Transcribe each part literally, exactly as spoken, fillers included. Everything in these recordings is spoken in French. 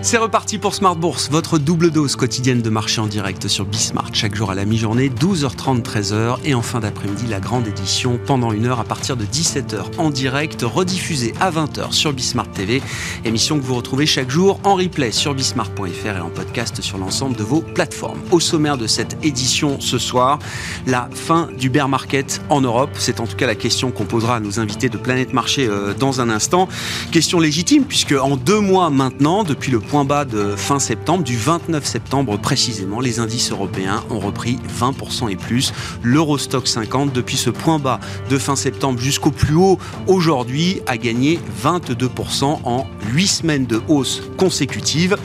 C'est reparti pour Smart Bourse, votre double dose quotidienne de marché en direct sur Bismart. Chaque jour à la mi-journée, douze heures trente, treize heures. Et en fin d'après-midi, la grande édition pendant une heure à partir de dix-sept heures en direct, rediffusée à vingt heures sur Bismart T V. Émission que vous retrouvez chaque jour en replay sur Bismart point F R et en podcast sur l'ensemble de vos plateformes. Au sommaire de cette édition ce soir, la fin du bear market en Europe. C'est en tout cas la question qu'on posera à nos invités de Planète Marché dans un instant. Question légitime puisque en deux mois maintenant, depuis le point bas de fin septembre, du vingt-neuf septembre précisément, les indices européens ont repris vingt pour cent et plus. L'Eurostock cinquante, depuis ce point bas de fin septembre jusqu'au plus haut aujourd'hui, a gagné vingt-deux pour cent en huit semaines de hausse consécutive.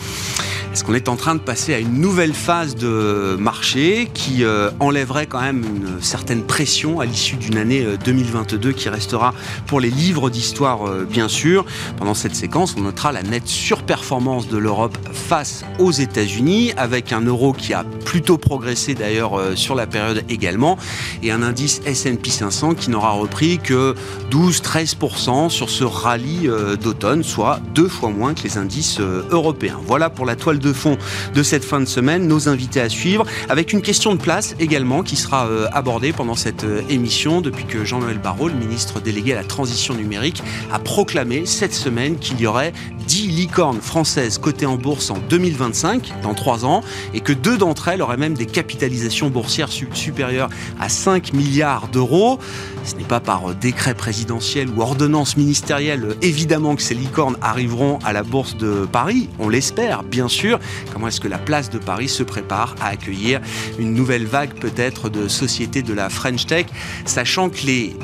Est-ce qu'on est en train de passer à une nouvelle phase de marché qui euh, enlèverait quand même une certaine pression à l'issue d'une année deux mille vingt-deux qui restera pour les livres d'histoire, euh, bien sûr. Pendant cette séquence, on notera la nette surperformance de l'Europe face aux États-Unis, avec un euro qui a plutôt progressé d'ailleurs euh, sur la période également, et un indice S and P cinq cents qui n'aura repris que douze à treize pour cent sur ce rallye euh, d'automne, soit deux fois moins que les indices euh, européens. Voilà pour la toile de fond de cette fin de semaine, nos invités à suivre, avec une question de place également qui sera abordée pendant cette émission depuis que Jean-Noël Barrot, le ministre délégué à la transition numérique, a proclamé cette semaine qu'il y aurait dix licornes françaises cotées en bourse en deux mille vingt-cinq, dans trois ans, et que deux d'entre elles auraient même des capitalisations boursières supérieures à cinq milliards d'euros. Ce n'est pas par décret présidentiel ou ordonnance ministérielle, évidemment, que ces licornes arriveront à la bourse de Paris, on l'espère, bien sûr. Comment est-ce que la place de Paris se prépare à accueillir une nouvelle vague peut-être de sociétés de la French Tech, sachant que les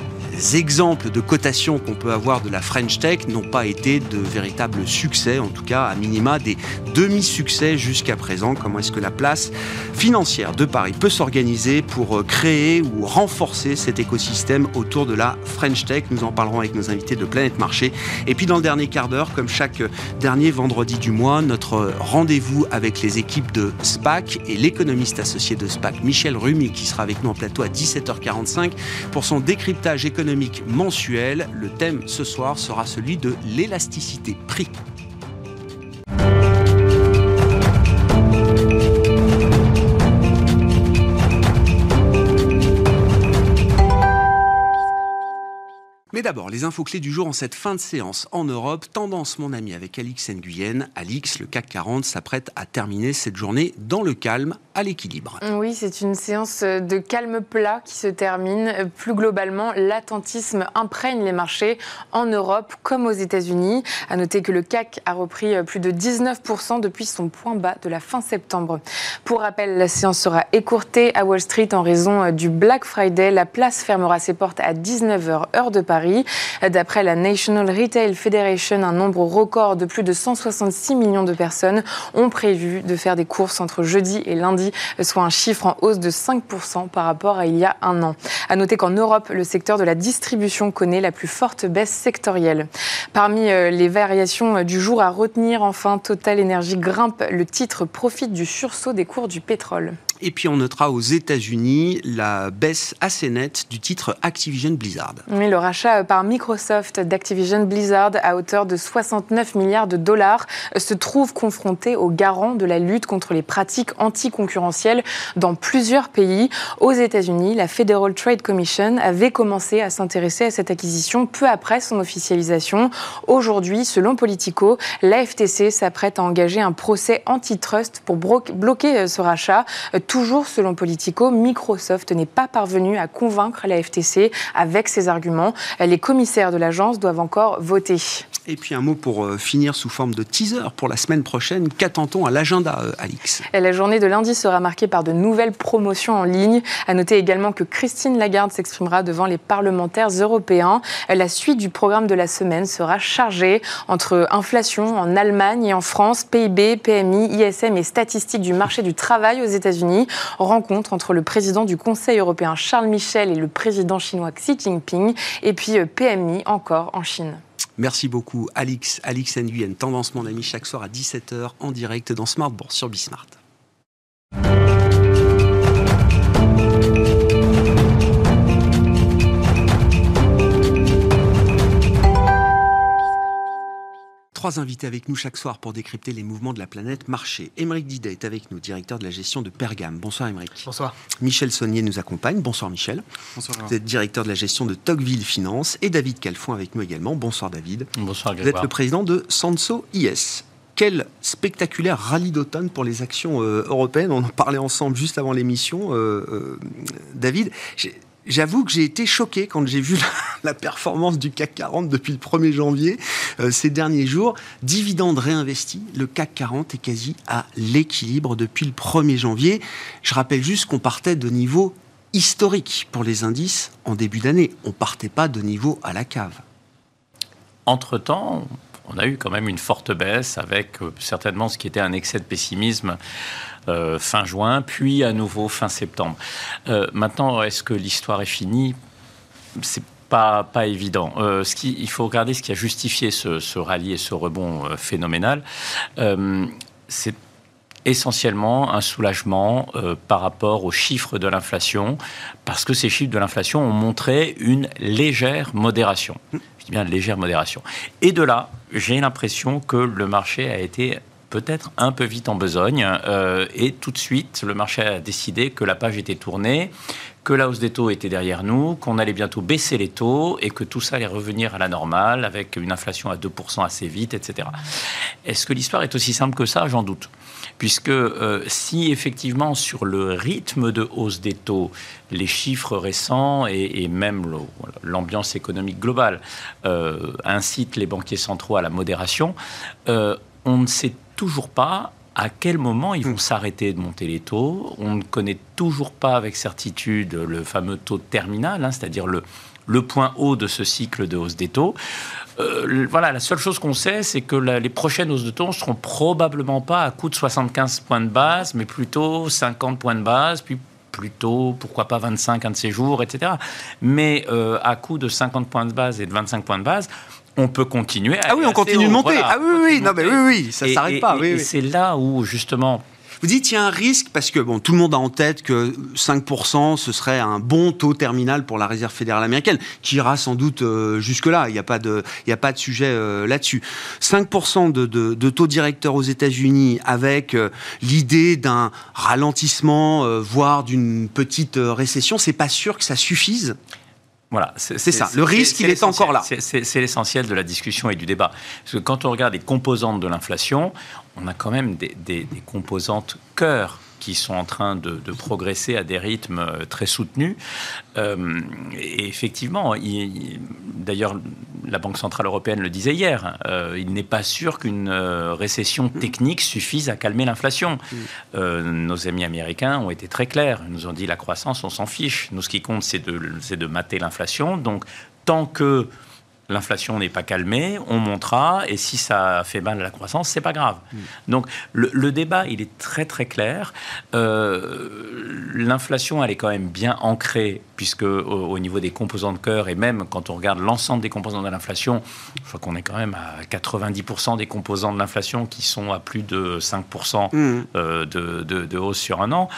exemples de cotations qu'on peut avoir de la French Tech n'ont pas été de véritables succès, en tout cas à minima des demi-succès jusqu'à présent. Comment est-ce que la place financière de Paris peut s'organiser pour créer ou renforcer cet écosystème autour de la French Tech? Nous en parlerons avec nos invités de Planète Marché. Et puis dans le dernier quart d'heure, comme chaque dernier vendredi du mois, notre rendez-vous avec les équipes de SPAC et l'économiste associé de SPAC, Michel Rumi, qui sera avec nous en plateau à dix-sept heures quarante-cinq pour son décryptage économique mensuel. Le thème ce soir sera celui de l'élasticité prix. Mais d'abord, les infos clés du jour en cette fin de séance en Europe. Tendance, mon ami, avec Alix Nguyen. Alix, le C A C quarante s'apprête à terminer cette journée dans le calme, à l'équilibre. Oui, c'est une séance de calme plat qui se termine. Plus globalement, l'attentisme imprègne les marchés en Europe comme aux États-Unis. À noter que le C A C a repris plus de dix-neuf pour cent depuis son point bas de la fin septembre. Pour rappel, la séance sera écourtée à Wall Street en raison du Black Friday. La place fermera ses portes à dix-neuf heures, heure de Paris. D'après la National Retail Federation, un nombre record de plus de cent soixante-six millions de personnes ont prévu de faire des courses entre jeudi et lundi, soit un chiffre en hausse de cinq pour cent par rapport à il y a un an. À noter qu'en Europe, le secteur de la distribution connaît la plus forte baisse sectorielle. Parmi les variations du jour à retenir, enfin, TotalEnergies grimpe. Le titre profite du sursaut des cours du pétrole. Et puis on notera aux États-Unis la baisse assez nette du titre Activision Blizzard. Oui, le rachat par Microsoft d'Activision Blizzard à hauteur de soixante-neuf milliards de dollars se trouve confronté aux garants de la lutte contre les pratiques anticoncurrentielles dans plusieurs pays. Aux États-Unis, la Federal Trade Commission avait commencé à s'intéresser à cette acquisition peu après son officialisation. Aujourd'hui, selon Politico, la F T C s'apprête à engager un procès antitrust pour bloquer ce rachat. Toujours selon Politico, Microsoft n'est pas parvenu à convaincre la F T C avec ses arguments. Les commissaires de l'agence doivent encore voter. Et puis un mot pour finir sous forme de teaser pour la semaine prochaine. Qu'attend-on à l'agenda, Alix ? La journée de lundi sera marquée par de nouvelles promotions en ligne. À noter également que Christine Lagarde s'exprimera devant les parlementaires européens. La suite du programme de la semaine sera chargée entre inflation en Allemagne et en France, P I B, P M I, I S M et statistiques du marché du travail aux États-Unis. Rencontre entre le président du Conseil européen Charles Michel et le président chinois Xi Jinping, et puis P M I encore en Chine. Merci beaucoup Alix, Alix Nguyen, Tendance mon ami, chaque soir à dix-sept heures en direct dans Smart Bourse sur Bismart. Trois invités avec nous chaque soir pour décrypter les mouvements de la planète marché. Émeric Didet est avec nous, directeur de la gestion de Pergam. Bonsoir Émeric. Bonsoir. Michel Saunier nous accompagne. Bonsoir Michel. Bonsoir. Vous êtes directeur de la gestion de Tocqueville Finance. Et David Calfoy avec nous également. Bonsoir David. Bonsoir Grégoire. Vous êtes le président de Sanso I S. Quel spectaculaire rallye d'automne pour les actions euh, européennes. On en parlait ensemble juste avant l'émission. Euh, euh, David, j'ai... J'avoue que j'ai été choqué quand j'ai vu la, la performance du C A C quarante depuis le premier janvier euh, ces derniers jours. Dividendes réinvestis, le C A C quarante est quasi à l'équilibre depuis le premier janvier. Je rappelle juste qu'on partait de niveaux historiques pour les indices en début d'année. On ne partait pas de niveaux à la cave. Entre-temps, on a eu quand même une forte baisse avec euh, certainement ce qui était un excès de pessimisme Euh, fin juin, puis à nouveau fin septembre. Euh, maintenant, est-ce que l'histoire est finie? C'est pas, pas évident. Euh, ce qui, il faut regarder ce qui a justifié ce, ce rallye et ce rebond euh, phénoménal. Euh, c'est essentiellement un soulagement euh, par rapport aux chiffres de l'inflation, parce que ces chiffres de l'inflation ont montré une légère modération. Je dis bien légère modération. Et de là, j'ai l'impression que le marché a été peut-être un peu vite en besogne, euh, et tout de suite, le marché a décidé que la page était tournée, que la hausse des taux était derrière nous, qu'on allait bientôt baisser les taux, et que tout ça allait revenir à la normale, avec une inflation à deux pour cent assez vite, et cetera. Est-ce que l'histoire est aussi simple que ça? J'en doute. Puisque euh, si, effectivement, sur le rythme de hausse des taux, les chiffres récents et, et même le, l'ambiance économique globale euh, incitent les banquiers centraux à la modération, euh, on ne sait toujours pas à quel moment ils vont s'arrêter de monter les taux. On ne connaît toujours pas avec certitude le fameux taux terminal, hein, c'est-à-dire le, le point haut de ce cycle de hausse des taux. Euh, voilà, la seule chose qu'on sait, c'est que la, les prochaines hausses de taux ne seront probablement pas à coût de soixante-quinze points de base, mais plutôt cinquante points de base, puis plutôt, pourquoi pas vingt-cinq un de ces jours, et cetera. Mais euh, à coût de cinquante points de base et de vingt-cinq points de base, on peut continuer à... Ah oui, on continue haut, de monter. Voilà. Ah oui, oui, non, mais oui, oui, ça ne s'arrête pas. Et, oui, et oui. C'est là où, justement... Vous dites qu'il y a un risque, parce que bon, tout le monde a en tête que cinq pour cent, ce serait un bon taux terminal pour la Réserve fédérale américaine, qui ira sans doute euh, jusque-là. Il n'y a, a pas de sujet euh, là-dessus. cinq pour cent de, de, de taux directeur aux États-Unis avec euh, l'idée d'un ralentissement, euh, voire d'une petite euh, récession, c'est pas sûr que ça suffise. Voilà, c'est, c'est ça. C'est, le risque, c'est, il est encore là. C'est, c'est, c'est l'essentiel de la discussion et du débat. Parce que quand on regarde les composantes de l'inflation, on a quand même des, des, des composantes cœur qui sont en train de, de progresser à des rythmes très soutenus. Euh, et effectivement, il, d'ailleurs, la Banque Centrale Européenne le disait hier, euh, il n'est pas sûr qu'une récession technique suffise à calmer l'inflation. Euh, nos amis américains ont été très clairs. Ils nous ont dit la croissance, on s'en fiche. Nous, ce qui compte, c'est de, c'est de mater l'inflation. Donc, tant que l'inflation n'est pas calmée, on montera, et si ça fait mal à la croissance, c'est pas grave. Mmh. Donc le, le débat, il est très très clair. Euh, l'inflation, elle est quand même bien ancrée, puisque au, au niveau des composants de cœur, et même quand on regarde l'ensemble des composants de l'inflation, je crois qu'on est quand même à quatre-vingt-dix pour cent des composants de l'inflation qui sont à plus de cinq pour cent mmh. euh, de, de, de hausse sur un an.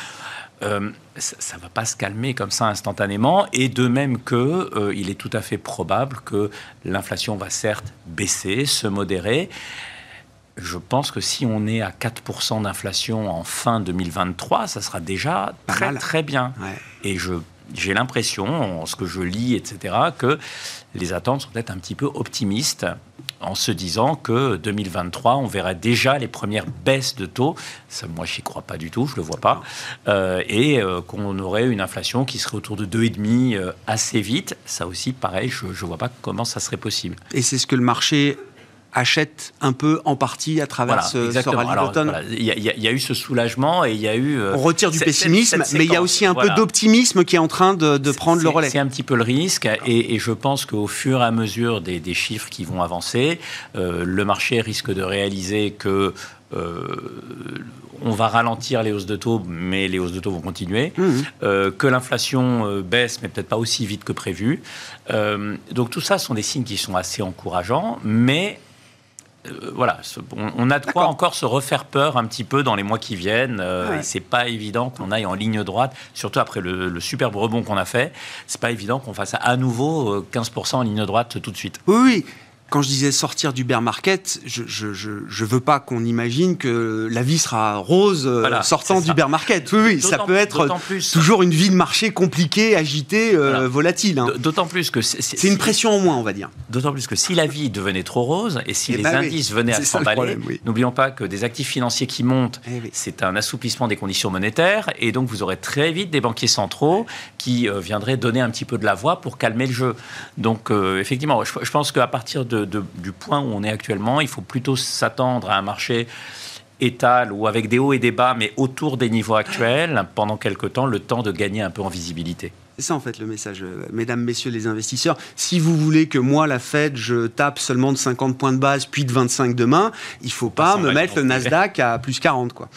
Euh, ça ne va pas se calmer comme ça instantanément, et de même qu'il euh, est tout à fait probable que l'inflation va certes baisser, se modérer. Je pense que si on est à quatre pour cent d'inflation en fin deux mille vingt-trois, ça sera déjà très très bien. Ouais. Et je, j'ai l'impression, ce que je lis, et cetera, que les attentes sont peut-être un petit peu optimistes, en se disant que deux mille vingt-trois, on verra déjà les premières baisses de taux. Ça, moi, je n'y crois pas du tout, je ne le vois pas. Euh, et euh, qu'on aurait une inflation qui serait autour de deux virgule cinq euh, assez vite. Ça aussi, pareil, je ne vois pas comment ça serait possible. Et c'est ce que le marché achète un peu, en partie, à travers voilà, ce, ce rallye d'automne. Il voilà, y, y a eu ce soulagement et il y a eu... Euh, on retire du cette, pessimisme, cette, cette mais il y a aussi un voilà. peu d'optimisme qui est en train de, de prendre c'est, le relais. C'est un petit peu le risque, et, et je pense qu'au fur et à mesure des, des chiffres qui vont avancer, euh, le marché risque de réaliser que euh, on va ralentir les hausses de taux, mais les hausses de taux vont continuer, mmh. euh, que l'inflation euh, baisse, mais peut-être pas aussi vite que prévu. Euh, donc tout ça sont des signes qui sont assez encourageants, mais euh, voilà, on, on a de quoi encore se refaire peur un petit peu dans les mois qui viennent. Euh, ouais. Et c'est pas évident qu'on aille en ligne droite, surtout après le, le superbe rebond qu'on a fait. C'est pas évident qu'on fasse à nouveau quinze pour cent en ligne droite tout de suite. Oui, oui. Quand je disais sortir du bear market, je je, je, je veux pas qu'on imagine que la vie sera rose voilà, sortant du bear market. Oui, oui, ça peut être plus, toujours une vie de marché compliquée, agitée, voilà. euh, volatile. Hein. D'autant plus que... C'est, c'est, c'est une pression en moins, on va dire. D'autant plus que si la vie devenait trop rose et si et les bah indices oui, venaient à s'emballer, oui. n'oublions pas que des actifs financiers qui montent, oui. c'est un assouplissement des conditions monétaires et donc vous aurez très vite des banquiers centraux qui euh, viendraient donner un petit peu de la voix pour calmer le jeu. Donc, euh, effectivement, je, je pense qu'à partir de De, du point où on est actuellement, il faut plutôt s'attendre à un marché étal ou avec des hauts et des bas, mais autour des niveaux actuels, pendant quelques temps, le temps de gagner un peu en visibilité. C'est ça en fait le message, mesdames, messieurs les investisseurs. Si vous voulez que moi, la Fed, je tape seulement de cinquante points de base, puis de vingt-cinq demain, il ne faut pas me mettre le Nasdaq à plus quarante, quoi.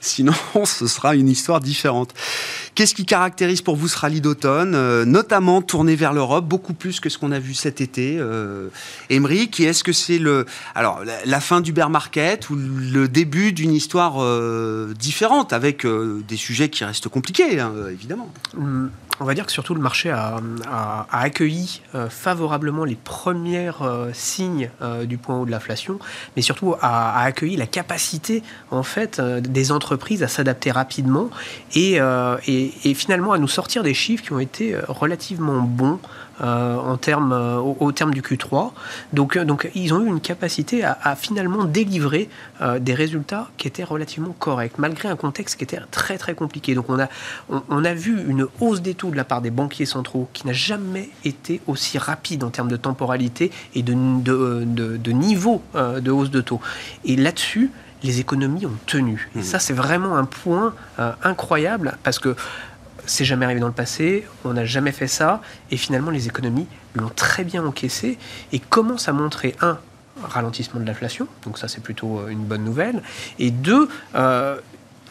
Sinon, ce sera une histoire différente. Qu'est-ce qui caractérise pour vous ce rallye d'automne, euh, notamment tourné vers l'Europe, beaucoup plus que ce qu'on a vu cet été, euh, Émeric, et est-ce que c'est le, alors, la fin du bear market ou le début d'une histoire euh, différente, avec euh, des sujets qui restent compliqués, hein, évidemment? On va dire que surtout le marché a, a, a accueilli euh, favorablement les premiers euh, signes euh, du point haut de l'inflation, mais surtout a, a accueilli la capacité en fait euh, des entreprises à s'adapter rapidement et, euh, et, et finalement à nous sortir des chiffres qui ont été relativement bons. Euh, en termes, euh, au, au terme du Q trois. Donc, euh, donc ils ont eu une capacité à, à finalement délivrer euh, des résultats qui étaient relativement corrects, malgré un contexte qui était très très compliqué. Donc on a, on, on a vu une hausse des taux de la part des banquiers centraux qui n'a jamais été aussi rapide en termes de temporalité et de, de, de, de niveau euh, de hausse de taux. Et là-dessus, les économies ont tenu. Et mmh. ça, c'est vraiment un point euh, incroyable parce que c'est jamais arrivé dans le passé, on n'a jamais fait ça, et finalement les économies l'ont très bien encaissé et commencent à montrer un ralentissement de l'inflation, donc ça c'est plutôt une bonne nouvelle, et deux, euh,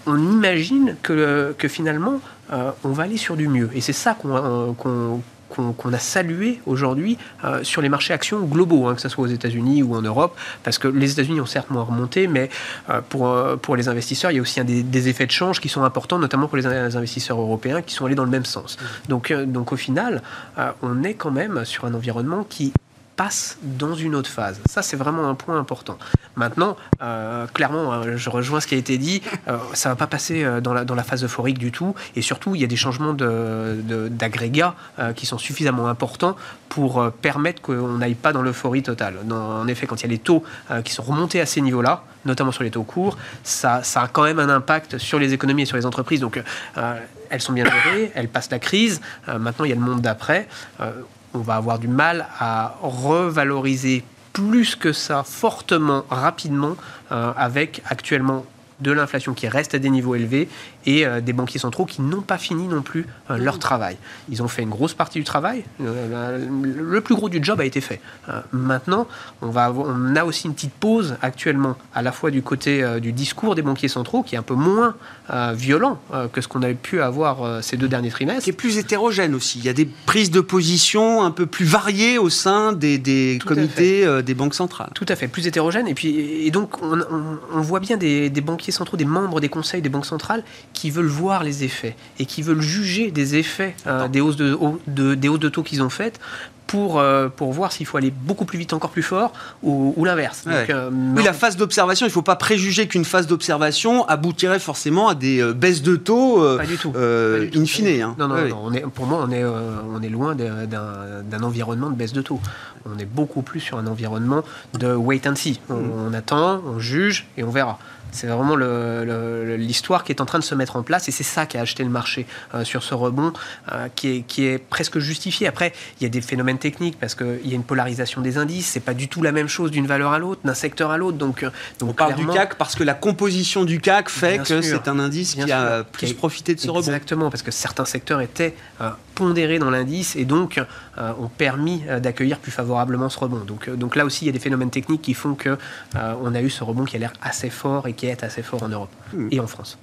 on imagine que, que finalement euh, on va aller sur du mieux, et c'est ça qu'on, euh, qu'on Qu'on, qu'on a salué aujourd'hui euh, sur les marchés actions globaux, hein, que ce soit aux États-Unis ou en Europe, parce que les États-Unis ont certes moins remonté, mais euh, pour, euh, pour les investisseurs, il y a aussi un des, des effets de change qui sont importants, notamment pour les, les investisseurs européens qui sont allés dans le même sens. Donc, euh, donc au final, euh, on est quand même sur un environnement qui passe dans une autre phase. Ça, c'est vraiment un point important. Maintenant, euh, clairement, je rejoins ce qui a été dit, euh, ça ne va pas passer dans la, dans la phase euphorique du tout, et surtout, il y a des changements de, de, d'agrégats euh, qui sont suffisamment importants pour euh, permettre qu'on n'aille pas dans l'euphorie totale. Dans, en effet, quand il y a les taux euh, qui sont remontés à ces niveaux-là, notamment sur les taux courts, ça, ça a quand même un impact sur les économies et sur les entreprises. Donc, euh, elles sont bien gérées, elles passent la crise, euh, maintenant, il y a le monde d'après. Euh, on va avoir du mal à revaloriser plus que ça, fortement, rapidement, euh, avec actuellement de l'inflation qui reste à des niveaux élevés et euh, des banquiers centraux qui n'ont pas fini non plus euh, leur travail. Ils ont fait une grosse partie du travail, euh, le, le plus gros du job a été fait. Euh, maintenant, on, va avoir, on a aussi une petite pause actuellement, à la fois du côté euh, du discours des banquiers centraux, qui est un peu moins euh, violent euh, que ce qu'on avait pu avoir euh, ces deux derniers trimestres. Qui est plus hétérogène aussi. Il y a des prises de position un peu plus variées au sein des, des comités euh, des banques centrales. Tout à fait, plus hétérogène. Et, puis, et donc, on, on, on voit bien des, des banquiers centraux, des membres des conseils des banques centrales qui veulent voir les effets et qui veulent juger des effets euh, des hausses de, de, des hausses de taux qu'ils ont faites pour, euh, pour voir s'il faut aller beaucoup plus vite, encore plus fort, ou, ou l'inverse. Ouais. Donc, euh, oui, la phase d'observation, il ne faut pas préjuger qu'une phase d'observation aboutirait forcément à des euh, baisses de taux euh, pas du tout. Euh, pas du in tout. Fine. Hein. Non, non, ouais. non on est, pour moi, on est, euh, on est loin d'un, d'un environnement de baisse de taux. On est beaucoup plus sur un environnement de wait and see. On, mm. on attend, on juge et on verra. C'est vraiment le, le, l'histoire qui est en train de se mettre en place et c'est ça qui a acheté le marché euh, sur ce rebond euh, qui, est, qui est presque justifié. Après, il y a des phénomènes problème technique parce qu'il y a une polarisation des indices. C'est pas du tout la même chose d'une valeur à l'autre, d'un secteur à l'autre. Donc, donc on parle du C A C parce que la composition du C A C fait que c'est un indice qui a plus profité de ce rebond. Exactement, parce que certains secteurs étaient euh, pondérés dans l'indice et donc euh, ont permis euh, d'accueillir plus favorablement ce rebond. Donc, euh, donc là aussi, il y a des phénomènes techniques qui font qu'on euh, a eu ce rebond qui a l'air assez fort et qui est assez fort en Europe mmh. et en France.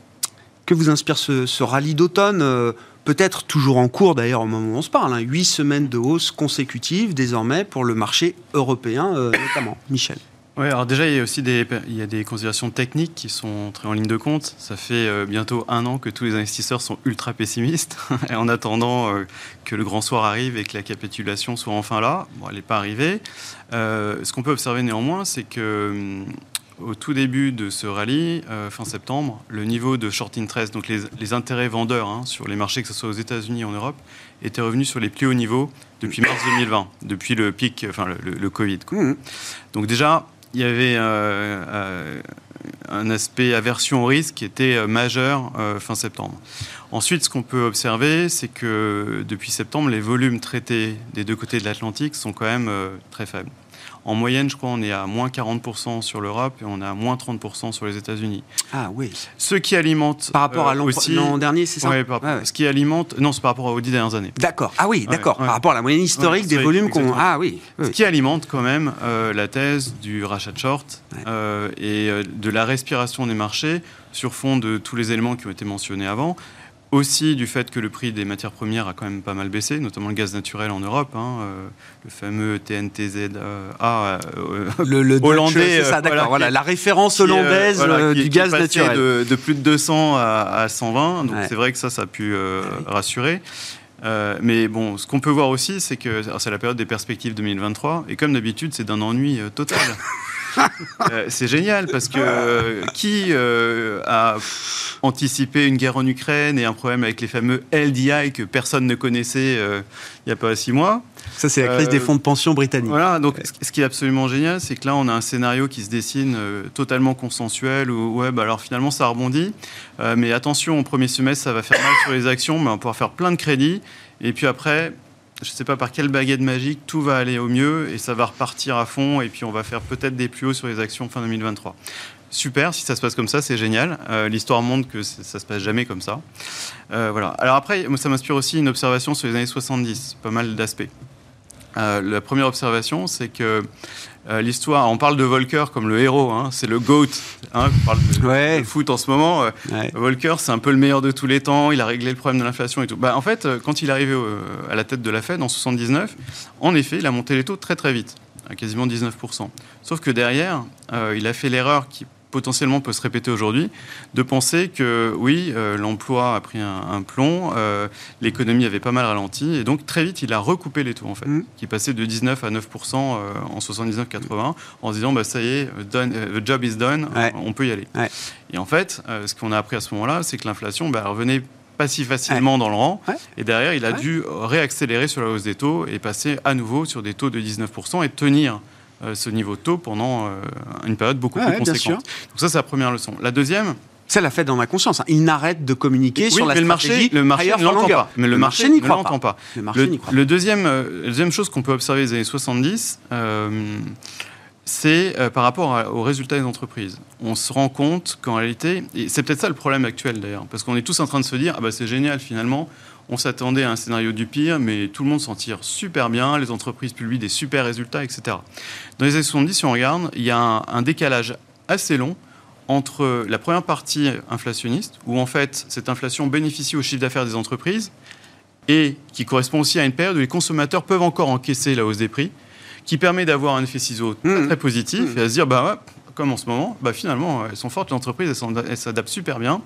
Que vous inspire ce, ce rallye d'automne euh, peut-être toujours en cours d'ailleurs au moment où on se parle, hein, huit semaines de hausse consécutives désormais pour le marché européen euh, notamment. Michel. Oui, alors déjà il y a aussi des, il y a des considérations techniques qui sont très en ligne de compte. Ça fait euh, bientôt un an que tous les investisseurs sont ultra pessimistes et en attendant euh, que le grand soir arrive et que la capitulation soit enfin là. Bon, elle n'est pas arrivée. Euh, ce qu'on peut observer néanmoins, c'est que hum, au tout début de ce rallye, euh, fin septembre, le niveau de short interest, donc les, les intérêts vendeurs hein, sur les marchés, que ce soit aux États-Unis ou en Europe, était revenu sur les plus hauts niveaux depuis mars deux mille vingt, depuis le pic, enfin le, le, le Covid. Quoi. Donc déjà, il y avait euh, euh, un aspect aversion au risque qui était majeur euh, fin septembre. Ensuite, ce qu'on peut observer, c'est que depuis septembre, les volumes traités des deux côtés de l'Atlantique sont quand même euh, très faibles. En moyenne, je crois, on est à moins quarante pour cent sur l'Europe et on est à moins trente pour cent sur les États-Unis. Ah oui. Ce qui alimente... Par rapport euh, à l'an aussi... dernier, c'est ça ouais, par... ah, ouais. Ce qui alimente... Non, c'est par rapport aux dix dernières années. D'accord. Ah oui, d'accord. Ouais, ouais. Par rapport à la moyenne historique ouais, des volumes qu'on... Ah oui. oui. Ce qui alimente quand même euh, la thèse du rachat de short ouais. euh, et euh, de la respiration des marchés sur fond de tous les éléments qui ont été mentionnés avant. Aussi du fait que le prix des matières premières a quand même pas mal baissé, notamment le gaz naturel en Europe, hein, euh, le fameux T N T Z A euh, euh, le, le hollandais. C'est ça, d'accord, euh, voilà, la référence hollandaise qui, euh, voilà, qui, du gaz naturel. De, de plus de deux cents à, à cent vingt, donc ouais. c'est vrai que ça, ça a pu euh, ouais. rassurer. Euh, mais bon, ce qu'on peut voir aussi, c'est que c'est la période des perspectives deux mille vingt-trois, et comme d'habitude, c'est d'un ennui euh, total. euh, c'est génial parce que euh, qui euh, a anticipé une guerre en Ukraine et un problème avec les fameux L D I que personne ne connaissait euh, il n'y a pas six mois. Ça, c'est la crise euh, des fonds de pension britanniques. Voilà, donc ce qui est absolument génial, c'est que là, on a un scénario qui se dessine euh, totalement consensuel où, ouais, bah alors finalement, ça rebondit. Euh, mais attention, au premier semestre, ça va faire mal sur les actions, mais on va pouvoir faire plein de crédits. Et puis après... Je ne sais pas par quelle baguette magique, tout va aller au mieux et ça va repartir à fond et puis on va faire peut-être des plus hauts sur les actions fin deux mille vingt-trois. Super, si ça se passe comme ça, c'est génial. Euh, l'histoire montre que ça ne se passe jamais comme ça. Euh, voilà. Alors après, moi, ça m'inspire aussi une observation sur les années soixante-dix, pas mal d'aspects. Euh, la première observation, c'est que euh, l'histoire... On parle de Volcker comme le héros, hein, c'est le GOAT. Hein, on parle de, ouais. de foot en ce moment. Euh, ouais. Volcker, c'est un peu le meilleur de tous les temps. Il a réglé le problème de l'inflation et tout. Bah, en fait, quand il est arrivé au, à la tête de la Fed en soixante-dix-neuf, en effet, il a monté les taux très très vite, à quasiment dix-neuf pour cent. Sauf que derrière, euh, il a fait l'erreur qui... potentiellement peut se répéter aujourd'hui, de penser que, oui, euh, l'emploi a pris un, un plomb, euh, l'économie avait pas mal ralenti, et donc très vite, il a recoupé les taux, en fait, mmh. qui passaient de dix-neuf à neuf pour cent euh, en soixante-dix-neuf quatre-vingt, en se disant, bah, ça y est, done, uh, the job is done, ouais. on, on peut y aller. Ouais. Et en fait, euh, ce qu'on a appris à ce moment-là, c'est que l'inflation bah, revenait pas si facilement ouais. dans le rang, ouais. et derrière, il a ouais. dû réaccélérer sur la hausse des taux et passer à nouveau sur des taux de dix-neuf pour cent et tenir Euh, ce niveau de taux pendant euh, une période beaucoup ouais, plus ouais, conséquente. Donc ça, c'est la première leçon. La deuxième... Ça l'a fait dans ma conscience. Hein. Il n'arrête de communiquer oui, sur la stratégie. Le marché ne l'entend pas. Mais le marché n'y croit pas. Le marché n'y croit pas. La deuxième chose qu'on peut observer des années soixante-dix, euh, c'est euh, par rapport à, aux résultats des entreprises. On se rend compte qu'en réalité... Et c'est peut-être ça le problème actuel, d'ailleurs. Parce qu'on est tous en train de se dire « Ah bah c'est génial, finalement ». On s'attendait à un scénario du pire, mais tout le monde s'en tire super bien, les entreprises publient des super résultats, et cetera. Dans les années soixante-dix, si on regarde, il y a un, un décalage assez long entre la première partie inflationniste, où en fait, cette inflation bénéficie au chiffre d'affaires des entreprises, et qui correspond aussi à une période où les consommateurs peuvent encore encaisser la hausse des prix, qui permet d'avoir un effet ciseau très, très positif, et à se dire, bah ouais, comme en ce moment, bah finalement, elles sont fortes, les entreprises, elles s'adaptent super bien.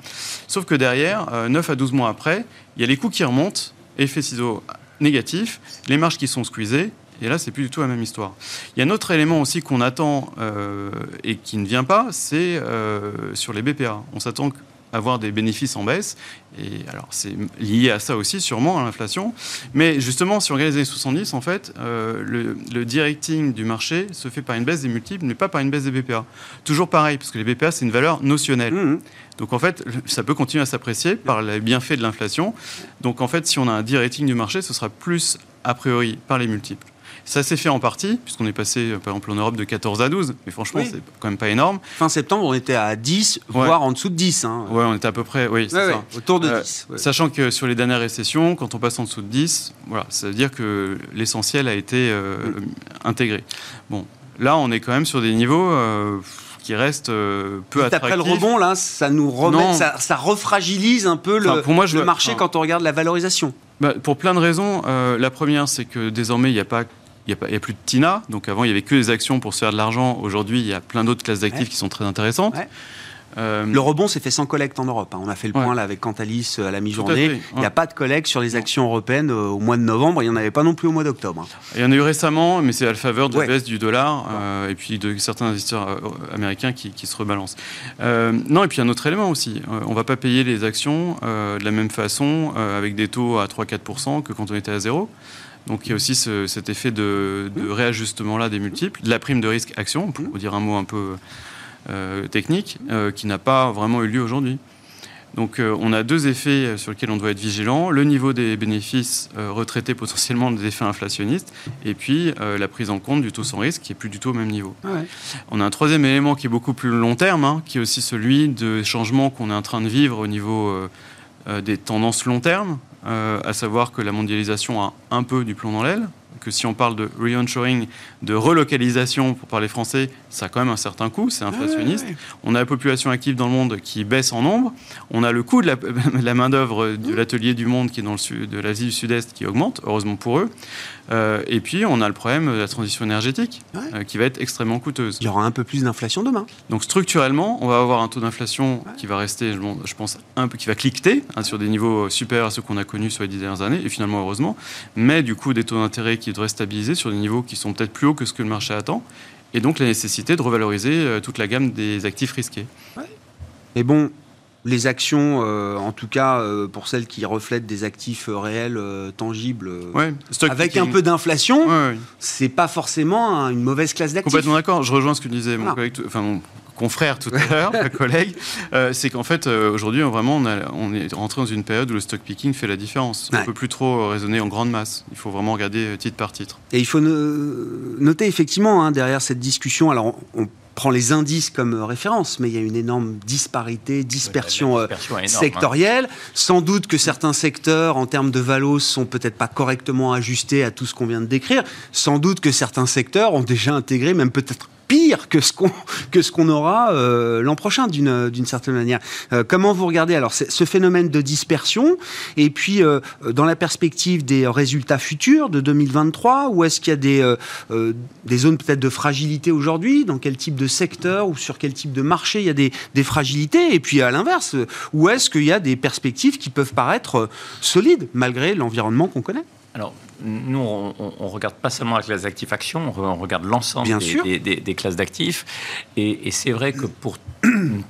Sauf que derrière, euh, neuf à douze mois après, il y a les coûts qui remontent, effet ciseaux négatif, les marges qui sont squeezées, et là, c'est plus du tout la même histoire. Il y a un autre élément aussi qu'on attend euh, et qui ne vient pas, c'est euh, sur les B P A. On s'attend à avoir des bénéfices en baisse, et alors c'est lié à ça aussi, sûrement, à l'inflation. Mais justement, si on regarde les années soixante-dix, en fait, euh, le, le directing du marché se fait par une baisse des multiples, mais pas par une baisse des B P A. Toujours pareil, parce que les B P A, c'est une valeur notionnelle. Mmh. Donc en fait, ça peut continuer à s'apprécier par les bienfaits de l'inflation. Donc en fait, si on a un directing du marché, ce sera plus, a priori, par les multiples. Ça s'est fait en partie, puisqu'on est passé, par exemple, en Europe de quatorze à douze. Mais franchement, oui. c'est quand même pas énorme. Fin septembre, on était à dix, ouais. voire en dessous de dix. Hein. Oui, on était à peu près... Oui, c'est ouais, ça. Ouais, autour de euh, dix. Ouais. Sachant que sur les dernières récessions, quand on passe en dessous de dix, voilà, ça veut dire que l'essentiel a été euh, oui. intégré. Bon, là, on est quand même sur des niveaux... Euh, qui reste euh, peu attractif. Après le rebond, là, ça nous remet, ça, ça refragilise un peu le, enfin, pour moi, je le marché enfin, quand on regarde la valorisation. Bah, pour plein de raisons. Euh, la première, c'est que désormais, il n'y a pas... Il n'y a, a plus de T I N A. Donc avant, il n'y avait que des actions pour se faire de l'argent. Aujourd'hui, il y a plein d'autres classes d'actifs ouais. qui sont très intéressantes. Ouais. Euh... Le rebond s'est fait sans collecte en Europe. Hein. On a fait le point ouais. là avec Cantalis à la mi-journée. Ouais. Il n'y a pas de collecte sur les actions européennes euh, au mois de novembre. Il n'y en avait pas non plus au mois d'octobre. Il y en a eu récemment, mais c'est à la faveur de la ouais. baisse du dollar euh, ouais. et puis de certains investisseurs américains qui, qui se rebalancent. Euh, non, et puis un autre élément aussi. Euh, on ne va pas payer les actions euh, de la même façon euh, avec des taux à trois à quatre pour cent que quand on était à zéro. Donc il y a aussi ce, cet effet de, de réajustement-là des multiples, de la prime de risque action, pour dire un mot un peu euh, technique, euh, qui n'a pas vraiment eu lieu aujourd'hui. Donc euh, on a deux effets sur lesquels on doit être vigilant, le niveau des bénéfices euh, retraités potentiellement des effets inflationnistes, et puis euh, la prise en compte du taux sans risque qui n'est plus du tout au même niveau. Ouais. On a un troisième élément qui est beaucoup plus long terme, hein, qui est aussi celui des changements qu'on est en train de vivre au niveau euh, euh, des tendances long terme. Euh, à savoir que la mondialisation a un peu du plomb dans l'aile, que si on parle de re-onshoring, de relocalisation, pour parler français, ça a quand même un certain coût, c'est inflationniste. Ah, oui, oui. On a la population active dans le monde qui baisse en nombre, on a le coût de la, la main-d'œuvre de l'atelier du monde qui est dans le sud, de l'Asie du Sud-Est qui augmente, heureusement pour eux. Euh, et puis, on a le problème de la transition énergétique ouais. euh, qui va être extrêmement coûteuse. Il y aura un peu plus d'inflation demain. Donc, structurellement, on va avoir un taux d'inflation ouais. qui va rester, je, je pense, un peu, qui va cliqueter hein, sur des niveaux supérieurs à ceux qu'on a connus sur les dix dernières années, et finalement, heureusement. Mais du coup, des taux d'intérêt qui devraient stabiliser sur des niveaux qui sont peut-être plus hauts que ce que le marché attend. Et donc, la nécessité de revaloriser toute la gamme des actifs risqués. Ouais. Et bon... Les actions, euh, en tout cas, euh, pour celles qui reflètent des actifs euh, réels, euh, tangibles, euh, ouais, avec picking. Un peu d'inflation, ouais, ouais. c'est pas forcément hein, une mauvaise classe d'actifs. Complètement d'accord. Je rejoins ce que disait mon, collègue, enfin, mon confrère tout à l'heure, ma collègue. Euh, c'est qu'en fait, euh, aujourd'hui, on, vraiment, on, a, on est rentré dans une période où le stock picking fait la différence. Ouais. On ne peut plus trop raisonner en grande masse. Il faut vraiment regarder titre par titre. Et il faut ne... noter, effectivement, hein, derrière cette discussion, alors on... prend les indices comme référence, mais il y a une énorme disparité, dispersion, oui, dispersion euh, énorme, sectorielle. Hein. Sans doute que certains secteurs, en termes de valos, sont peut-être pas correctement ajustés à tout ce qu'on vient de décrire. Sans doute que certains secteurs ont déjà intégré, même peut-être pire que ce qu'on, que ce qu'on aura euh, l'an prochain, d'une, d'une certaine manière. Euh, comment vous regardez alors ce phénomène de dispersion? Et puis, euh, dans la perspective des résultats futurs de deux mille vingt-trois, où est-ce qu'il y a des, euh, des zones peut-être de fragilité aujourd'hui? Dans quel type de secteur ou sur quel type de marché il y a des, des fragilités? Et puis, à l'inverse, où est-ce qu'il y a des perspectives qui peuvent paraître solides, malgré l'environnement qu'on connaît? Alors, nous, on ne regarde pas seulement la classe d'actifs actions, on, on regarde l'ensemble des, des, des, des classes d'actifs. Et, et c'est vrai que pour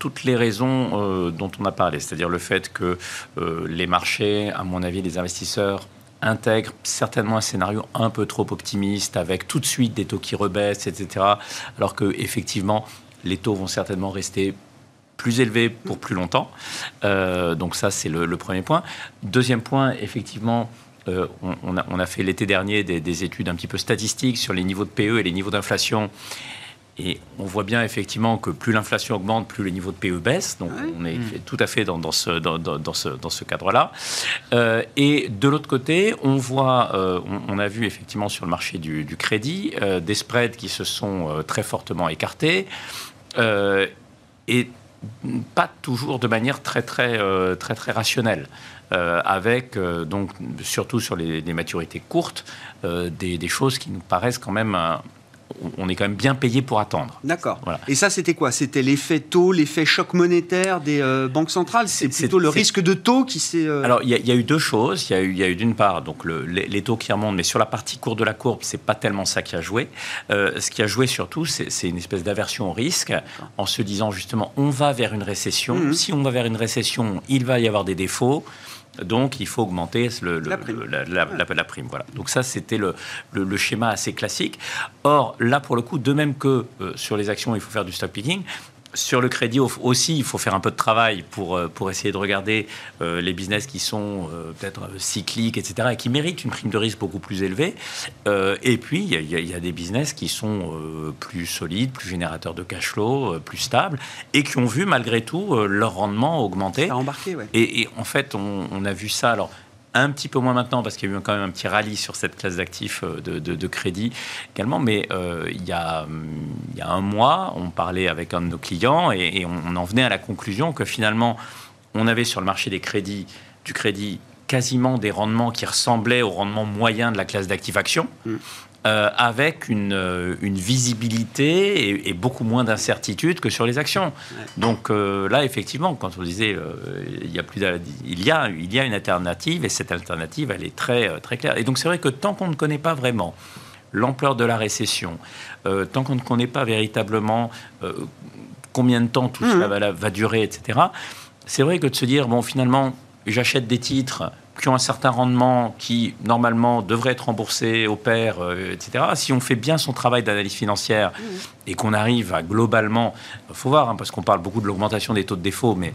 toutes les raisons euh, dont on a parlé, c'est-à-dire le fait que euh, les marchés, à mon avis, les investisseurs intègrent certainement un scénario un peu trop optimiste, avec tout de suite des taux qui rebaissent, et cetera. Alors qu'effectivement, les taux vont certainement rester plus élevés pour plus longtemps. Euh, donc ça, c'est le, le premier point. Deuxième point, effectivement... Euh, on, a, on a fait l'été dernier des, des études un petit peu statistiques sur les niveaux de P E et les niveaux d'inflation. Et on voit bien effectivement que plus l'inflation augmente, plus les niveaux de P E baissent. Donc ouais. on est mmh. tout à fait dans, dans ce, dans, dans ce, dans ce cadre-là. Euh, et de l'autre côté, on voit, euh, on, on a vu effectivement sur le marché du, du crédit euh, des spreads qui se sont euh, très fortement écartés. Euh, et pas toujours de manière très, très, euh, très, très rationnelle. Euh, avec, euh, donc, surtout sur les, les maturités courtes, euh, des, des choses qui nous paraissent quand même... Euh, on est quand même bien payé pour attendre. D'accord. Voilà. Et ça, c'était quoi? C'était l'effet taux, l'effet choc monétaire des euh, banques centrales? C'est, c'est plutôt c'est, le c'est... risque de taux qui s'est... Euh... Alors, il y, y a eu deux choses. Il y, y a eu, d'une part, donc, le, les, les taux qui remontent, mais sur la partie courte de la courbe, c'est pas tellement ça qui a joué. Euh, ce qui a joué, surtout, c'est, c'est une espèce d'aversion au risque, en se disant, justement, on va vers une récession. Mmh. Si on va vers une récession, il va y avoir des défauts. Donc, il faut augmenter le, le, la, prime. La, la, la, la prime. Voilà. Donc ça, c'était le, le, le schéma assez classique. Or, là, pour le coup, de même que euh, sur les actions, il faut faire du stock picking, Sur le crédit aussi, il faut faire un peu de travail pour, pour essayer de regarder euh, les business qui sont euh, peut-être cycliques, et cetera, et qui méritent une prime de risque beaucoup plus élevée. Euh, et puis, il y, y, y a des business qui sont euh, plus solides, plus générateurs de cash flow, euh, plus stables, et qui ont vu, malgré tout, euh, leur rendement augmenter. Ça a embarqué, ouais. Et, et en fait, on, on a vu ça... Alors, un petit peu moins maintenant, parce qu'il y a eu quand même un petit rallye sur cette classe d'actifs de, de, de crédit également. Mais euh, il, y a, il y a un mois, on parlait avec un de nos clients et, et on en venait à la conclusion que finalement, on avait sur le marché des crédits, du crédit quasiment des rendements qui ressemblaient au rendement moyen de la classe d'actifs actions, mmh. euh, avec une, une visibilité et, et beaucoup moins d'incertitude que sur les actions. Donc euh, là, effectivement, quand on disait euh, il, y a plus à, il, y a, il y a une alternative, et cette alternative, elle est très, très claire. Et donc c'est vrai que tant qu'on ne connaît pas vraiment l'ampleur de la récession, euh, tant qu'on ne connaît pas véritablement euh, combien de temps tout mmh. cela va, va durer, et cetera, c'est vrai que de se dire, bon, finalement... J'achète des titres qui ont un certain rendement, qui, normalement, devraient être remboursés au pair, euh, et cetera. Si on fait bien son travail d'analyse financière et qu'on arrive à, globalement... Il faut voir, hein, parce qu'on parle beaucoup de l'augmentation des taux de défaut, mais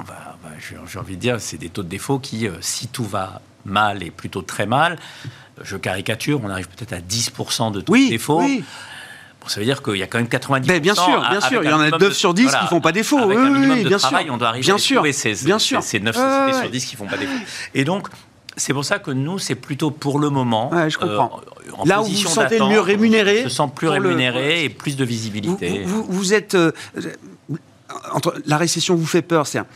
on va, bah, j'ai envie de dire, c'est des taux de défaut qui, euh, si tout va mal et plutôt très mal, je caricature, on arrive peut-être à dix pour cent de taux oui, de défaut. Oui. Bon, ça veut dire qu'il y a quand même quatre-vingt-dix pour cent... Mais bien sûr, bien sûr. Il y en a neuf sur dix voilà, qui ne font pas défaut. Avec oui, un minimum oui, de bien travail, sûr. On doit arriver bien à trouver ces, ces neuf euh, sur dix qui ne font pas défaut. Et donc, c'est pour ça que nous, c'est plutôt pour le moment... Ouais, je comprends. Euh, en là où vous vous sentez mieux rémunéré... On se sent plus rémunéré le... et plus de visibilité. Vous, vous, vous êtes... Euh, entre, la récession vous fait peur. C'est un,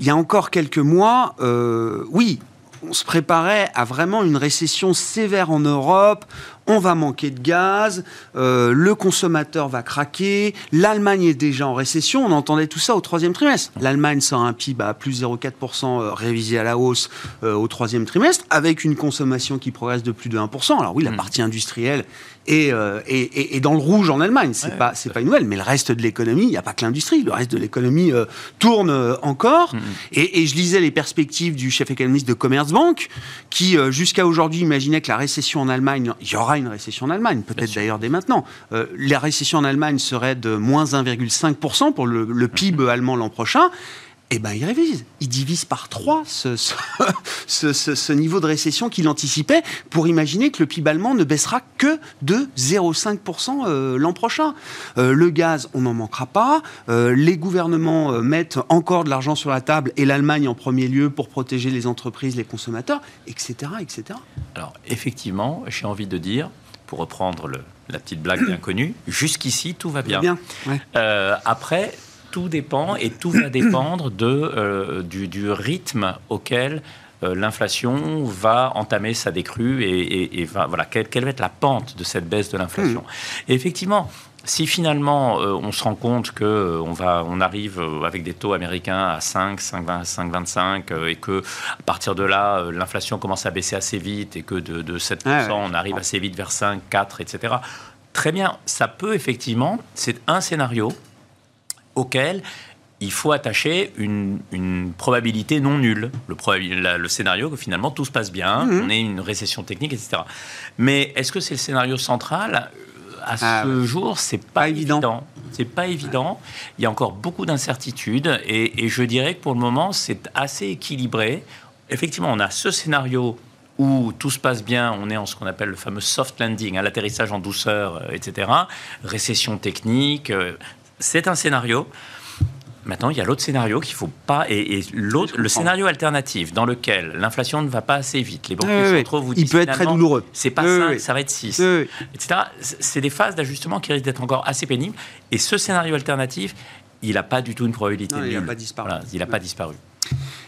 il y a encore quelques mois, euh, oui... on se préparait à vraiment une récession sévère en Europe, on va manquer de gaz, euh, le consommateur va craquer, l'Allemagne est déjà en récession, on entendait tout ça au troisième trimestre. L'Allemagne sort un P I B à plus zéro virgule quatre pour cent révisé à la hausse euh, au troisième trimestre, avec une consommation qui progresse de plus de un pour cent. Alors oui, la partie industrielle est, euh, est, est, est dans le rouge en Allemagne, c'est ouais, pas, c'est pas une nouvelle, mais le reste de l'économie, il n'y a pas que l'industrie, le reste de l'économie euh, tourne encore, mm-hmm. et, et je lisais les perspectives du chef économiste de Commerce Banque, qui euh, jusqu'à aujourd'hui imaginait que la récession en Allemagne, il y aura une récession en Allemagne, peut-être d'ailleurs dès maintenant, euh, la récession en Allemagne serait de moins un virgule cinq pour cent pour le, le P I B allemand l'an prochain, et bien il révise, il divise par trois ce, ce, ce, ce, ce niveau de récession qu'il anticipait pour imaginer que le P I B allemand ne baissera que de zéro virgule cinq pour cent euh, l'an prochain. Euh, le gaz, on n'en manquera pas, euh, les gouvernements euh, mettent encore de l'argent sur la table et l'Allemagne en premier lieu pour protéger les entreprises, les consommateurs, et cetera, et cetera. Alors effectivement, j'ai envie de dire, pour reprendre le, la petite blague bien connue, jusqu'ici tout va bien. bien ouais. euh, après... Tout dépend et tout va dépendre de, euh, du, du rythme auquel euh, l'inflation va entamer sa décrue et, et, et va, voilà, quelle, quelle va être la pente de cette baisse de l'inflation. Et effectivement, si finalement euh, on se rend compte qu'on euh, on arrive euh, avec des taux américains à cinq, cinq virgule vingt-cinq euh, et qu'à partir de là, euh, l'inflation commence à baisser assez vite et que de, de sept pour cent, ah ouais. on arrive assez vite vers cinq, quatre, et cetera. Très bien, ça peut effectivement, c'est un scénario auquel il faut attacher une, une probabilité non nulle. Le, probabil, la, le scénario que finalement tout se passe bien, mmh. on ait une récession technique, et cetera. Mais est-ce que c'est le scénario central ? À ah, ce ouais. jour, c'est pas, pas évident. évident. C'est pas évident. Il y a encore beaucoup d'incertitudes et, et je dirais que pour le moment, c'est assez équilibré. Effectivement, on a ce scénario où tout se passe bien, on est en ce qu'on appelle le fameux soft landing, hein, l'atterrissage en douceur, et cetera. Récession technique... Euh, c'est un scénario. Maintenant, il y a l'autre scénario qu'il ne faut pas... Et, et l'autre, le scénario alternatif dans lequel l'inflation ne va pas assez vite, les banquiers oui, centraux vous disent... Il peut être très douloureux. C'est pas oui, cinq, oui. ça va être six, oui, et cetera. C'est des phases d'ajustement qui risquent d'être encore assez pénibles. Et ce scénario alternatif, il n'a pas du tout une probabilité non, nulle. Il n'a pas disparu. Voilà, il n'a oui. pas disparu.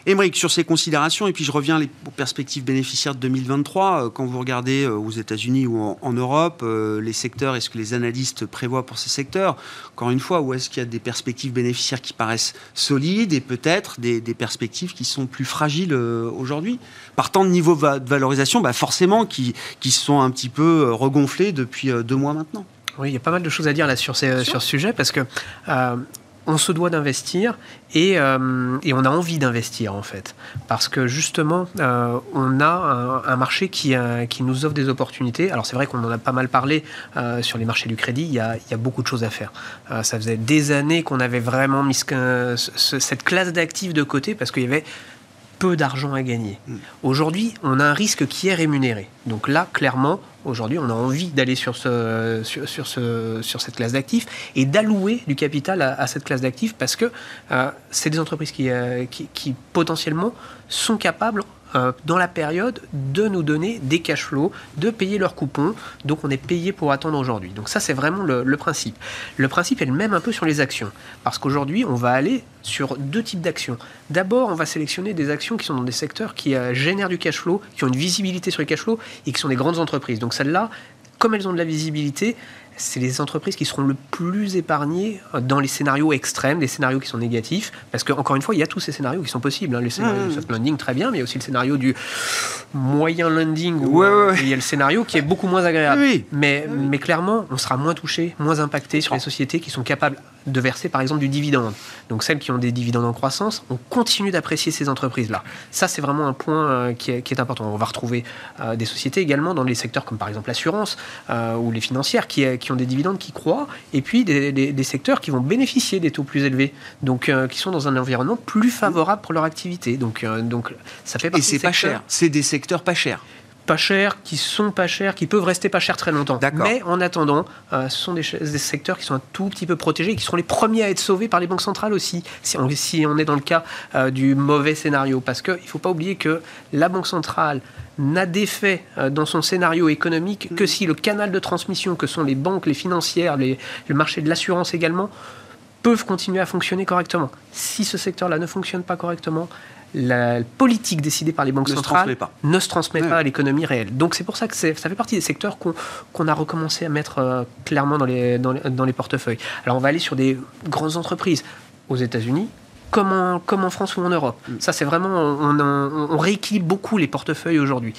Émeric, sur ces considérations, et puis je reviens aux perspectives bénéficiaires de deux mille vingt-trois, quand vous regardez aux États-Unis ou en, en Europe, les secteurs, est-ce que les analystes prévoient pour ces secteurs ? Encore une fois, où est-ce qu'il y a des perspectives bénéficiaires qui paraissent solides et peut-être des, des perspectives qui sont plus fragiles aujourd'hui ? Partant de niveaux de valorisation, bah forcément, qui, qui se sont un petit peu regonflés depuis deux mois maintenant. Oui, il y a pas mal de choses à dire là sur, ces, sur ce sujet, parce que... Euh, on se doit d'investir et, euh, et on a envie d'investir en fait. Parce que justement, euh, on a un, un marché qui, euh, qui nous offre des opportunités. Alors c'est vrai qu'on en a pas mal parlé euh, sur les marchés du crédit, il y a, il y a beaucoup de choses à faire. Euh, ça faisait des années qu'on avait vraiment mis ce, ce, cette classe d'actifs de côté parce qu'il y avait peu d'argent à gagner. Mmh. Aujourd'hui, on a un risque qui est rémunéré. Donc là, clairement, aujourd'hui, on a envie d'aller sur, ce, sur, sur, ce, sur cette classe d'actifs et d'allouer du capital à, à cette classe d'actifs parce que euh, c'est des entreprises qui, euh, qui, qui potentiellement sont capables, euh, dans la période, de nous donner des cash flows, de payer leurs coupons. Donc on est payé pour attendre aujourd'hui. Donc ça, c'est vraiment le, le principe. Le principe est le même un peu sur les actions. Parce qu'aujourd'hui, on va aller sur deux types d'actions. D'abord, on va sélectionner des actions qui sont dans des secteurs qui euh, génèrent du cash flow, qui ont une visibilité sur les cash flows et qui sont des grandes entreprises. Donc celles-là, comme elles ont de la visibilité, c'est les entreprises qui seront le plus épargnées dans les scénarios extrêmes, des scénarios qui sont négatifs, parce qu'encore une fois, il y a tous ces scénarios qui sont possibles. Hein. Le scénario mmh. du soft landing, très bien, mais il y a aussi le scénario du moyen landing, où ouais, ouais, ouais. il y a le scénario qui est beaucoup moins agréable. Oui. Mais, oui. mais clairement, on sera moins touché, moins impacté sur les sociétés qui sont capables de verser, par exemple, du dividende. Donc celles qui ont des dividendes en croissance, on continue d'apprécier ces entreprises-là. Ça, c'est vraiment un point euh, qui, est, qui est important. On va retrouver euh, des sociétés également dans les secteurs comme, par exemple, l'assurance euh, ou les financières, qui, qui ont des dividendes qui croient, et puis des, des, des secteurs qui vont bénéficier des taux plus élevés, donc euh, qui sont dans un environnement plus favorable pour leur activité. Donc, euh, donc ça fait partie. Et c'est pas cher. C'est des secteurs pas chers. Pas chers, qui sont pas chers, qui peuvent rester pas chers très longtemps. Mais en attendant, euh, ce sont des, des secteurs qui sont un tout petit peu protégés et qui seront les premiers à être sauvés par les banques centrales aussi, si on, si on est dans le cas euh, du mauvais scénario. Parce qu'il ne faut pas oublier que la banque centrale n'a d'effet euh, dans son scénario économique que si le canal de transmission, que sont les banques, les financières, les, le marché de l'assurance également, peuvent continuer à fonctionner correctement. Si ce secteur-là ne fonctionne pas correctement, la politique décidée par les banques centrales ne se transmet pas à l'économie réelle. Donc c'est pour ça que ça fait partie des secteurs qu'on qu'on a recommencé à mettre euh, clairement dans les, dans les, dans les portefeuilles. Alors on va aller sur des grandes entreprises aux États-Unis, comme en, comme en France ou en Europe. Mm. Ça c'est vraiment, on, on, on rééquilibre beaucoup les portefeuilles aujourd'hui.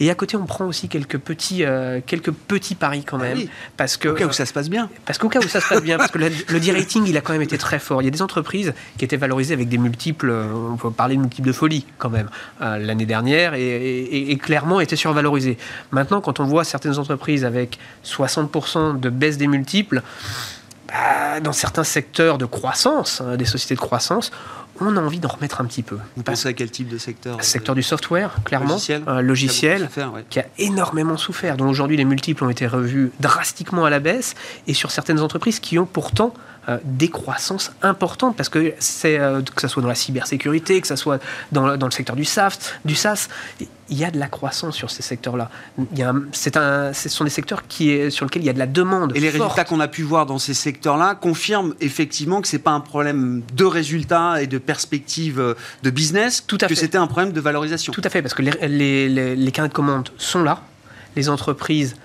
Et à côté on prend aussi quelques petits, euh, quelques petits paris quand même. Ah oui. Parce que, au cas où ça se passe bien. Parce qu'au cas où ça se passe bien, parce que le, le de-rating il a quand même été très fort. Il y a des entreprises qui étaient valorisées avec des multiples, on peut parler de multiples de folie quand même, euh, l'année dernière, et, et, et clairement étaient survalorisées. Maintenant quand on voit certaines entreprises avec soixante pour cent de baisse des multiples, dans certains secteurs de croissance, des sociétés de croissance, on a envie d'en remettre un petit peu. Vous pensez à quel type de secteur ? Le secteur du software, clairement. Logiciel. Un logiciel qui a, souffert, ouais. qui a énormément souffert. Donc aujourd'hui, les multiples ont été revus drastiquement à la baisse et sur certaines entreprises qui ont pourtant euh, des croissances importantes parce que, c'est, euh, que ça soit dans la cybersécurité, que ça soit dans, dans le secteur du SaaS, du SaaS, il y a de la croissance sur ces secteurs-là. Il y a un, c'est un, ce sont des secteurs qui est, sur lesquels il y a de la demande et les forte. Résultats qu'on a pu voir dans ces secteurs-là confirment effectivement que ce n'est pas un problème de résultats et de perspective de business, tout à que fait. C'était un problème de valorisation. Tout à fait, parce que les, les, les, les carnets de commandes sont là, les entreprises,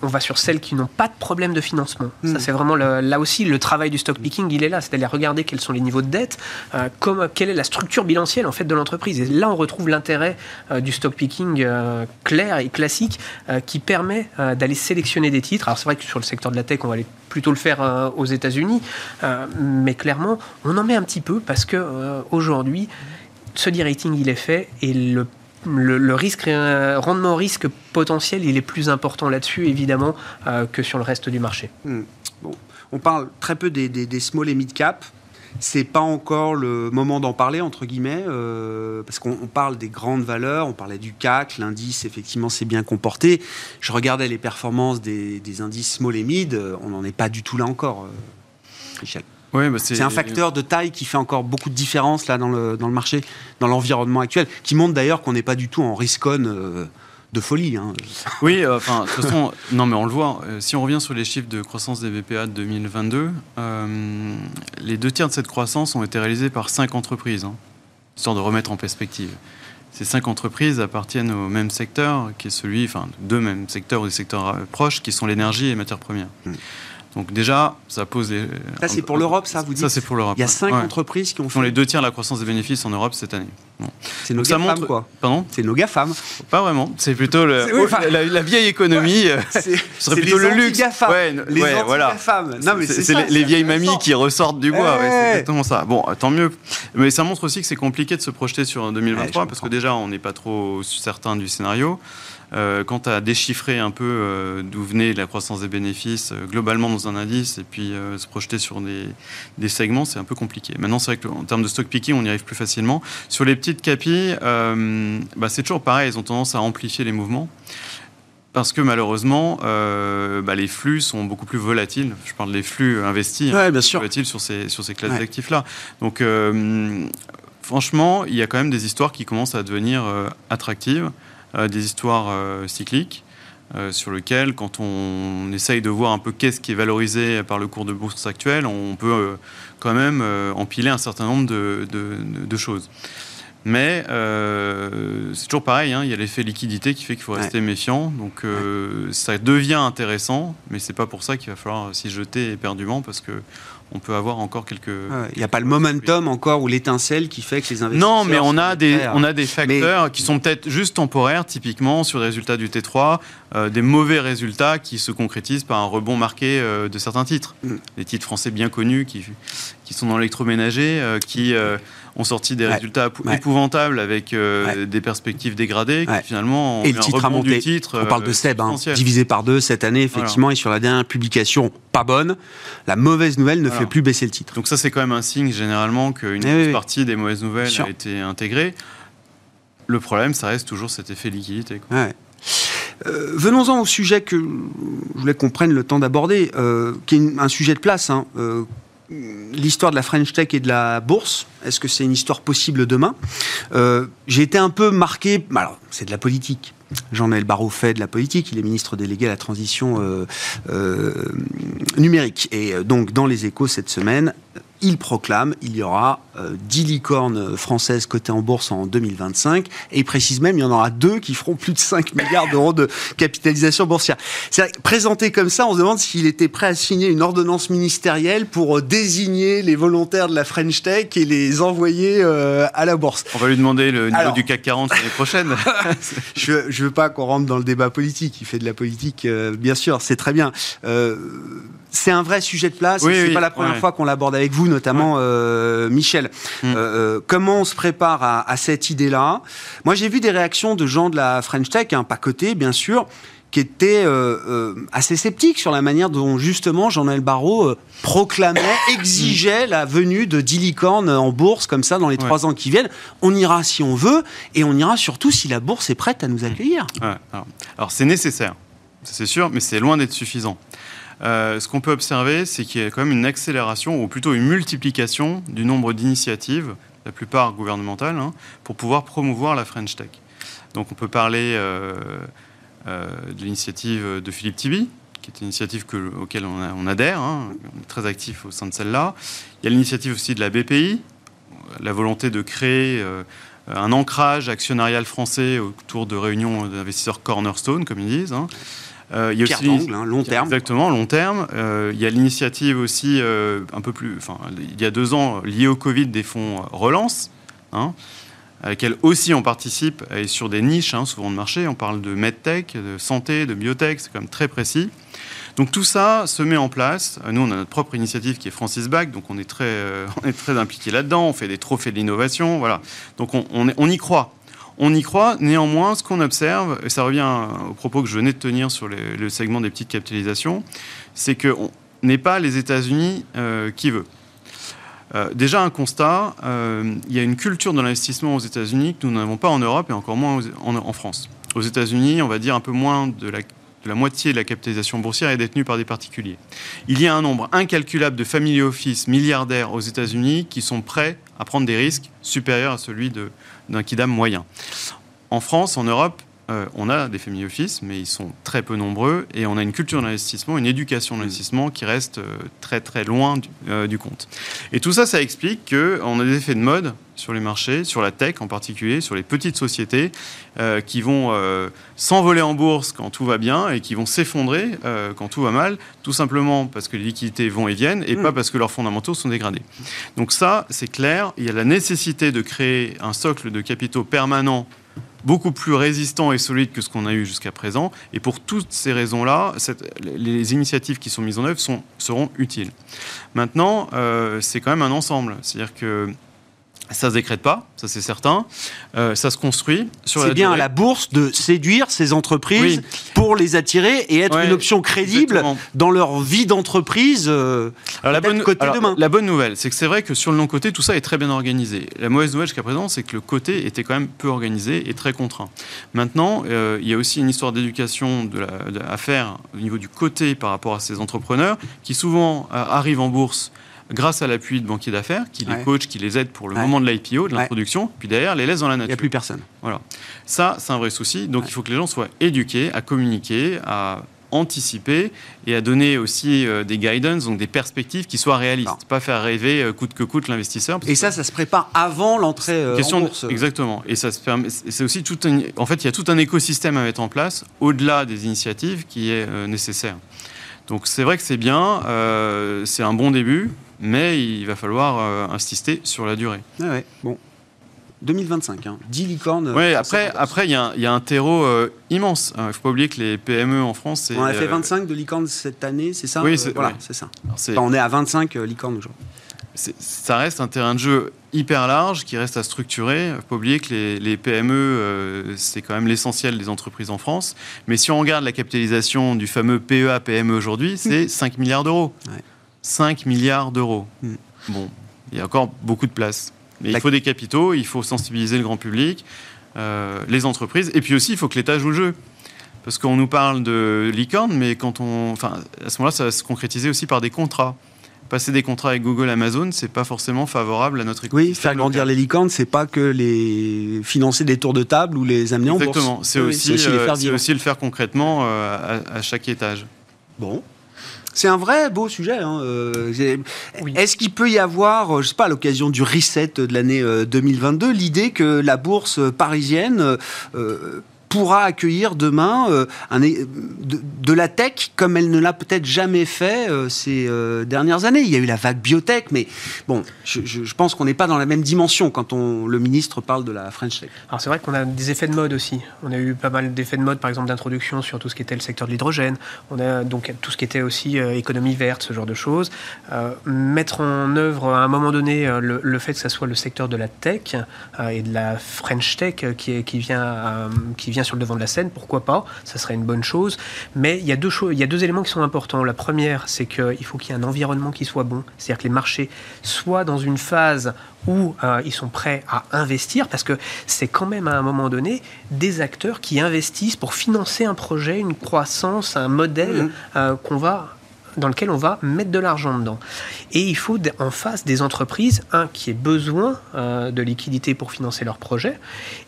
on va sur celles qui n'ont pas de problème de financement. Mmh. Ça, c'est vraiment le, là aussi, le travail du stock picking, il est là, c'est-à-dire regarder quels sont les niveaux de dette, euh, comme, quelle est la structure bilancielle en fait, de l'entreprise. Et là, on retrouve l'intérêt euh, du stock picking euh, clair et classique euh, qui permet euh, d'aller sélectionner des titres. Alors, c'est vrai que sur le secteur de la tech, on va aller plutôt le faire euh, aux États-Unis, euh, mais clairement, on en met un petit peu parce qu'aujourd'hui, euh, ce de-rating, il est fait et le Le, le risque, euh, rendement risque potentiel, il est plus important là-dessus, évidemment, euh, que sur le reste du marché. Mmh. Bon. On parle très peu des, des, des small et mid cap. C'est pas encore le moment d'en parler, entre guillemets, euh, parce qu'on on parle des grandes valeurs, on parlait du C A C, l'indice, effectivement, s'est bien comporté. Je regardais les performances des, des indices small et mid, on n'en est pas du tout là encore, euh, Michel. Oui, bah c'est... c'est un facteur de taille qui fait encore beaucoup de différence là, dans, le, dans le marché, dans l'environnement actuel, qui montre d'ailleurs qu'on n'est pas du tout en risk-on euh, de folie. Hein. Oui, enfin, euh, de toute façon, non, mais on le voit. Euh, si on revient sur les chiffres de croissance des B P A de deux mille vingt-deux, euh, les deux tiers de cette croissance ont été réalisés par cinq entreprises, hein, histoire de remettre en perspective. Ces cinq entreprises appartiennent au même secteur, qui est celui, enfin, deux mêmes secteurs ou des secteurs proches, qui sont l'énergie et les matières premières. Mmh. Donc déjà, ça pose... Les... Ça, c'est pour l'Europe, ça, vous dites ? Ça, c'est pour l'Europe. Il y a cinq ouais. entreprises qui ont fait... Dont les deux tiers de la croissance des bénéfices en Europe cette année. C'est nos GAFAM, montre... quoi. Pardon ? C'est nos GAFAM. Pas vraiment. C'est plutôt le... oui, enfin... la, la vieille économie. Ouais. C'est plutôt les le luxe. Ouais, les ouais, anti-GAFAM. Voilà. C'est les, les vieilles mamies qui ressortent du bois. Hey ouais, c'est exactement ça. Bon, tant mieux. Mais ça montre aussi que c'est compliqué de se projeter sur deux mille vingt-trois, ouais, parce que déjà, on n'est pas trop certain du scénario. Euh, quant à déchiffrer un peu euh, d'où venait la croissance des bénéfices euh, globalement dans un indice et puis euh, se projeter sur des, des segments, c'est un peu compliqué. Maintenant, c'est vrai qu'en termes de stock picking, on y arrive plus facilement. Sur les petites capis, euh, bah, c'est toujours pareil, ils ont tendance à amplifier les mouvements. Parce que malheureusement, euh, bah, les flux sont beaucoup plus volatiles. Je parle des flux investis, ouais, hein, bien sûr. volatiles sur ces, sur ces classes ouais. d'actifs-là. Donc, euh, franchement, il y a quand même des histoires qui commencent à devenir euh, attractives. Euh, des histoires euh, cycliques euh, sur lesquelles, quand on, on essaye de voir un peu qu'est-ce qui est valorisé par le cours de bourse actuel, on peut euh, quand même euh, empiler un certain nombre de, de, de choses. Mais euh, c'est toujours pareil, hein, il y a l'effet liquidité qui fait qu'il faut rester ouais. méfiant. Donc euh, ouais. ça devient intéressant, mais c'est pas pour ça qu'il va falloir s'y jeter éperdument, parce que on peut avoir encore quelques... Il ouais, n'y a pas le momentum encore ou l'étincelle qui fait que les investisseurs... Non, mais on a, des, on a des facteurs mais... qui sont peut-être juste temporaires, typiquement sur les résultats du T trois, euh, des mauvais résultats qui se concrétisent par un rebond marqué euh, de certains titres. Mm. Les titres français bien connus qui, qui sont dans l'électroménager, euh, qui euh, ont sorti des ouais. résultats ouais. épouvantables avec euh, ouais. des perspectives dégradées, ouais. qui finalement ont et le titre un rebond a monté. Du titre. On parle de euh, S E B, hein, divisé par deux cette année, effectivement, voilà. et sur la dernière publication, pas bonne. La mauvaise nouvelle ne voilà. fait plus baisser le titre. Donc ça, c'est quand même un signe, généralement, qu'une eh oui, partie oui. des mauvaises nouvelles sure. a été intégrée. Le problème, ça reste toujours cet effet liquidité. Quoi. Ouais. Euh, venons-en au sujet que je voulais qu'on prenne le temps d'aborder, euh, qui est une, un sujet de place. Hein, euh, l'histoire de la French Tech et de la bourse, est-ce que c'est une histoire possible demain ? euh, J'ai été un peu marqué... Alors, c'est de la politique. Jean-Noël Barrot fait de la politique, il est ministre délégué à la transition euh, euh, numérique. Et donc, dans les Échos, cette semaine, il proclame il y aura euh, dix licornes françaises cotées en bourse en deux mille vingt-cinq, et il précise même il y en aura deux qui feront plus de cinq milliards d'euros de capitalisation boursière. C'est-à-dire, présenté comme ça, on se demande s'il était prêt à signer une ordonnance ministérielle pour euh, désigner les volontaires de la French Tech et les envoyer euh, à la bourse. On va lui demander le niveau Alors... du C A C quarante l'année prochaine. je veux, je veux pas qu'on rentre dans le débat politique, il fait de la politique, euh, bien sûr, c'est très bien. Euh, c'est un vrai sujet de place, oui, c'est oui, pas la première ouais. fois qu'on l'aborde avec vous, notamment ouais. euh, Michel. Mmh. Euh, comment on se prépare à, à cette idée-là ? Moi, j'ai vu des réactions de gens de la French Tech, hein, pas cotés, bien sûr, qui étaient euh, euh, assez sceptiques sur la manière dont, justement, Jean-Noël Barrot euh, proclamait, exigeait la venue de dix licornes en bourse, comme ça, dans les trois ouais. ans qui viennent. On ira si on veut, et on ira surtout si la bourse est prête à nous accueillir. Ouais. Alors, alors, c'est nécessaire, c'est sûr, mais c'est loin d'être suffisant. Euh, ce qu'on peut observer, c'est qu'il y a quand même une accélération, ou plutôt une multiplication du nombre d'initiatives, la plupart gouvernementales, hein, pour pouvoir promouvoir la French Tech. Donc on peut parler euh, euh, de l'initiative de Philippe Tibi, qui est une initiative que, auquel on, a, on adhère, hein, on est très actif au sein de celle-là. Il y a l'initiative aussi de la B P I, la volonté de créer euh, un ancrage actionnarial français autour de réunions d'investisseurs cornerstone, comme ils disent, hein. Euh, il y a aussi d'angle, hein, long terme. Exactement, long terme. Euh, il y a l'initiative aussi, euh, un peu plus, enfin, il y a deux ans, liée au Covid, des fonds relance, hein, à laquelle aussi on participe, et sur des niches, hein, souvent de marché. On parle de MedTech, de santé, de biotech, c'est quand même très précis. Donc tout ça se met en place. Nous, on a notre propre initiative qui est Francis Bach, donc on est très, euh, on est très impliqué là-dedans. On fait des trophées de l'innovation, voilà. Donc on, on, on y croit. On y croit, néanmoins, ce qu'on observe, et ça revient au propos que je venais de tenir sur les, le segment des petites capitalisations, c'est qu'on n'est pas les États-Unis euh, qui veut. Euh, déjà, un constat, euh, il y a une culture de l'investissement aux États-Unis que nous n'avons pas en Europe et encore moins aux, en, en France. Aux États-Unis, on va dire un peu moins de la, de la moitié de la capitalisation boursière est détenue par des particuliers. Il y a un nombre incalculable de family office milliardaires aux États-Unis qui sont prêts à prendre des risques supérieurs à celui de d'un quidam moyen. En France, en Europe, euh, on a des family office, mais ils sont très peu nombreux, et on a une culture d'investissement, une éducation d'investissement qui reste euh, très très loin du, euh, du compte. Et tout ça, ça explique qu'on a des effets de mode sur les marchés, sur la tech en particulier, sur les petites sociétés euh, qui vont euh, s'envoler en bourse quand tout va bien et qui vont s'effondrer euh, quand tout va mal, tout simplement parce que les liquidités vont et viennent et mmh. pas parce que leurs fondamentaux sont dégradés. Donc ça, c'est clair, il y a la nécessité de créer un socle de capitaux permanent beaucoup plus résistant et solide que ce qu'on a eu jusqu'à présent. Et pour toutes ces raisons-là, cette, les initiatives qui sont mises en œuvre sont, seront utiles. Maintenant, euh, c'est quand même un ensemble, c'est-à-dire que ça ne se décrète pas, ça c'est certain. Euh, ça se construit sur la durée. C'est bien à la bourse de séduire ces entreprises oui. pour les attirer et être ouais, une option crédible exactement. dans leur vie d'entreprise euh, alors, la bonne, côté alors, demain. La bonne nouvelle, c'est que c'est vrai que sur le long-côté, tout ça est très bien organisé. La mauvaise nouvelle jusqu'à présent, c'est que le côté était quand même peu organisé et très contraint. Maintenant, euh, il y a aussi une histoire d'éducation de la, de, à faire au niveau du côté par rapport à ces entrepreneurs qui souvent euh, arrivent en bourse grâce à l'appui de banquiers d'affaires, qui les ouais. coachent, qui les aident pour le ouais. moment de l'I P O, de l'introduction, ouais. puis derrière, les laissent dans la nature. Il n'y a plus personne. Voilà. Ça, c'est un vrai souci. Donc, ouais. il faut que les gens soient éduqués à communiquer, à anticiper et à donner aussi euh, des guidance, donc des perspectives qui soient réalistes. Non. Pas faire rêver euh, coûte que coûte l'investisseur. Et ça, ça se prépare avant l'entrée euh, en bourse. De... Exactement. Et ça se permet... c'est aussi tout un... En fait, il y a tout un écosystème à mettre en place, au-delà des initiatives, qui est euh, nécessaire. Donc, c'est vrai que c'est bien. Euh, c'est un bon début. Mais il va falloir euh, insister sur la durée. Ah ouais, bon. deux mille vingt-cinq, hein. dix licornes. Oui, après, après, il y, y a un terreau euh, immense. Il ne faut pas oublier que les P M E en France... C'est, on a fait vingt-cinq euh... de licornes cette année, c'est ça ? Oui, c'est, euh, voilà, ouais. c'est ça. C'est... Enfin, on est à vingt-cinq euh, licornes aujourd'hui. C'est, ça reste un terrain de jeu hyper large qui reste à structurer. Il ne faut pas oublier que les, les P M E, euh, c'est quand même l'essentiel des entreprises en France. Mais si on regarde la capitalisation du fameux P E A P M E aujourd'hui, c'est cinq milliards d'euros. Ouais. cinq milliards d'euros. Mm. Bon, il y a encore beaucoup de place. Mais il faut des capitaux, il faut sensibiliser le grand public, euh, les entreprises, et puis aussi, il faut que l'État joue le jeu. Parce qu'on nous parle de licorne, mais quand on, enfin, à ce moment-là, ça va se concrétiser aussi par des contrats. Passer des contrats avec Google, Amazon, c'est pas forcément favorable à notre économie. Oui, faire grandir les licornes, c'est pas que les financer des tours de table ou les amener en bourse. Exactement, c'est, oui, aussi, c'est, aussi, euh, c'est aussi le faire concrètement euh, à, à chaque étage. Bon. C'est un vrai beau sujet. Hein. Euh, oui. Est-ce qu'il peut y avoir, je sais pas, à l'occasion du reset de l'année deux mille vingt-deux, l'idée que la bourse parisienne euh, pourra accueillir demain euh, un, de, de la tech comme elle ne l'a peut-être jamais fait euh, ces euh, dernières années. Il y a eu la vague biotech, mais bon, je, je, je pense qu'on n'est pas dans la même dimension quand on, le ministre parle de la French Tech. Alors c'est vrai qu'on a des effets de mode aussi. On a eu pas mal d'effets de mode, par exemple d'introduction sur tout ce qui était le secteur de l'hydrogène. On a donc tout ce qui était aussi euh, économie verte, ce genre de choses. Euh, mettre en œuvre à un moment donné euh, le, le fait que ça soit le secteur de la tech euh, et de la French Tech euh, qui, est, qui vient euh, qui vient sur le devant de la scène, pourquoi pas, ça serait une bonne chose. Mais il y a deux choses, il y a deux éléments qui sont importants. La première, c'est qu'il faut qu'il y ait un environnement qui soit bon, c'est-à-dire que les marchés soient dans une phase où euh, ils sont prêts à investir, parce que c'est quand même à un moment donné des acteurs qui investissent pour financer un projet, une croissance, un modèle mmh. euh, qu'on va... dans lequel on va mettre de l'argent dedans. Et il faut en face des entreprises, un, qui ait besoin euh, de liquidités pour financer leur projet,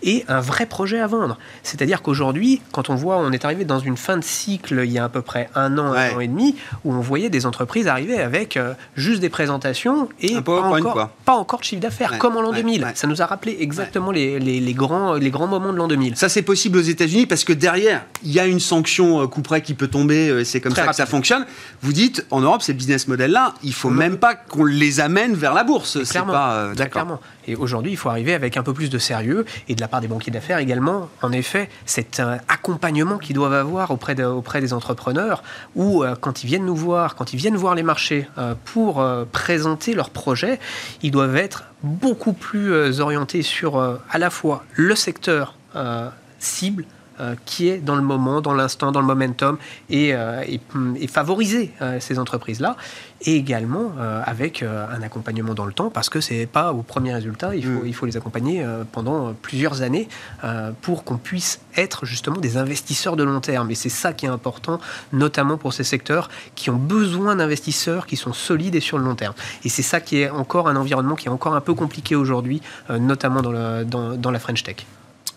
et un vrai projet à vendre. C'est-à-dire qu'aujourd'hui, quand on voit, on est arrivé dans une fin de cycle, il y a à peu près un an, ouais. un an et demi, où on voyait des entreprises arriver avec euh, juste des présentations et pas encore, pas encore de chiffre d'affaires, ouais. comme en l'an ouais. deux mille. Ouais. Ça nous a rappelé exactement ouais. les, les, les, grands, les grands moments de l'an deux mille. Ça, c'est possible aux États-Unis parce que derrière, il y a une sanction coup près qui peut tomber, c'est comme Très ça rapide. que ça fonctionne. Vous dites, en Europe, ces business models-là, il ne faut même pas qu'on les amène vers la bourse. C'est clairement, pas, euh, d'accord. clairement. Et aujourd'hui, il faut arriver avec un peu plus de sérieux, et de la part des banquiers d'affaires également, en effet, cet euh, accompagnement qu'ils doivent avoir auprès, de, auprès des entrepreneurs, où euh, quand ils viennent nous voir, quand ils viennent voir les marchés euh, pour euh, présenter leurs projets, ils doivent être beaucoup plus euh, orientés sur euh, à la fois le secteur euh, cible, Euh, qui est dans le moment, dans l'instant, dans le momentum et, euh, et, et favoriser euh, ces entreprises-là, et également euh, avec euh, un accompagnement dans le temps, parce que ce n'est pas au premier résultat, il faut, mmh. il faut les accompagner euh, pendant plusieurs années euh, pour qu'on puisse être justement des investisseurs de long terme, et c'est ça qui est important, notamment pour ces secteurs qui ont besoin d'investisseurs qui sont solides et sur le long terme, et c'est ça qui est encore un environnement qui est encore un peu compliqué aujourd'hui, euh, notamment dans, le, dans, dans la French Tech.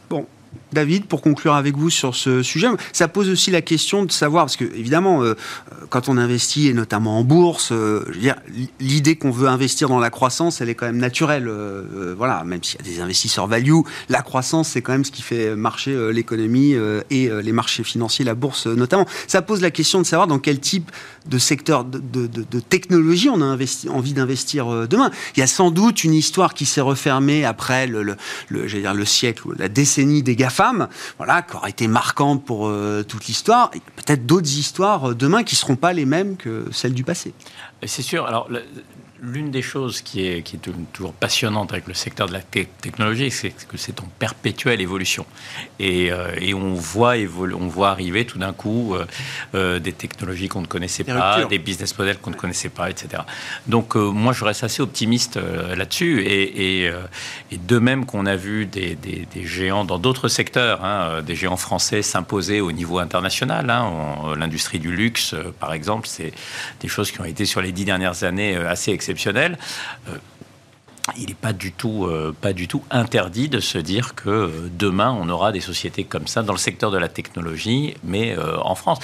Bon. David, pour conclure avec vous sur ce sujet. Ça pose aussi la question de savoir, parce que évidemment, euh, quand on investit, et notamment en bourse, euh, je veux dire, l'idée qu'on veut investir dans la croissance, elle est quand même naturelle. Euh, voilà, même s'il y a des investisseurs value, la croissance, c'est quand même ce qui fait marcher euh, l'économie euh, et euh, les marchés financiers, la bourse euh, notamment. Ça pose la question de savoir dans quel type de secteur de, de, de, de technologie on a investi, envie d'investir euh, demain. Il y a sans doute une histoire qui s'est refermée après le, le, le, j'allais dire le siècle, la décennie des GAFA. Femmes, voilà, qui aura été marquante pour euh, toute l'histoire, et peut-être d'autres histoires euh, demain qui ne seront pas les mêmes que celles du passé. C'est sûr. Alors, l'une des choses qui est, qui est toujours passionnante avec le secteur de la technologie, c'est que c'est en perpétuelle évolution. Et, euh, et on, voit évolu- on voit arriver tout d'un coup euh, euh, des technologies qu'on ne connaissait des pas, ruptures. Des business models qu'on ne connaissait pas, et cetera. Donc, euh, moi, je reste assez optimiste euh, là-dessus. Et, et, euh, et de même qu'on a vu des, des, des géants dans d'autres secteurs, Hein, des géants français s'imposer au niveau international. Hein. On, l'industrie du luxe, euh, par exemple, c'est des choses qui ont été sur les dix dernières années euh, assez exceptionnelles. Euh, il n'est pas du tout, euh, pas du tout interdit de se dire que euh, demain, on aura des sociétés comme ça dans le secteur de la technologie, mais euh, en France.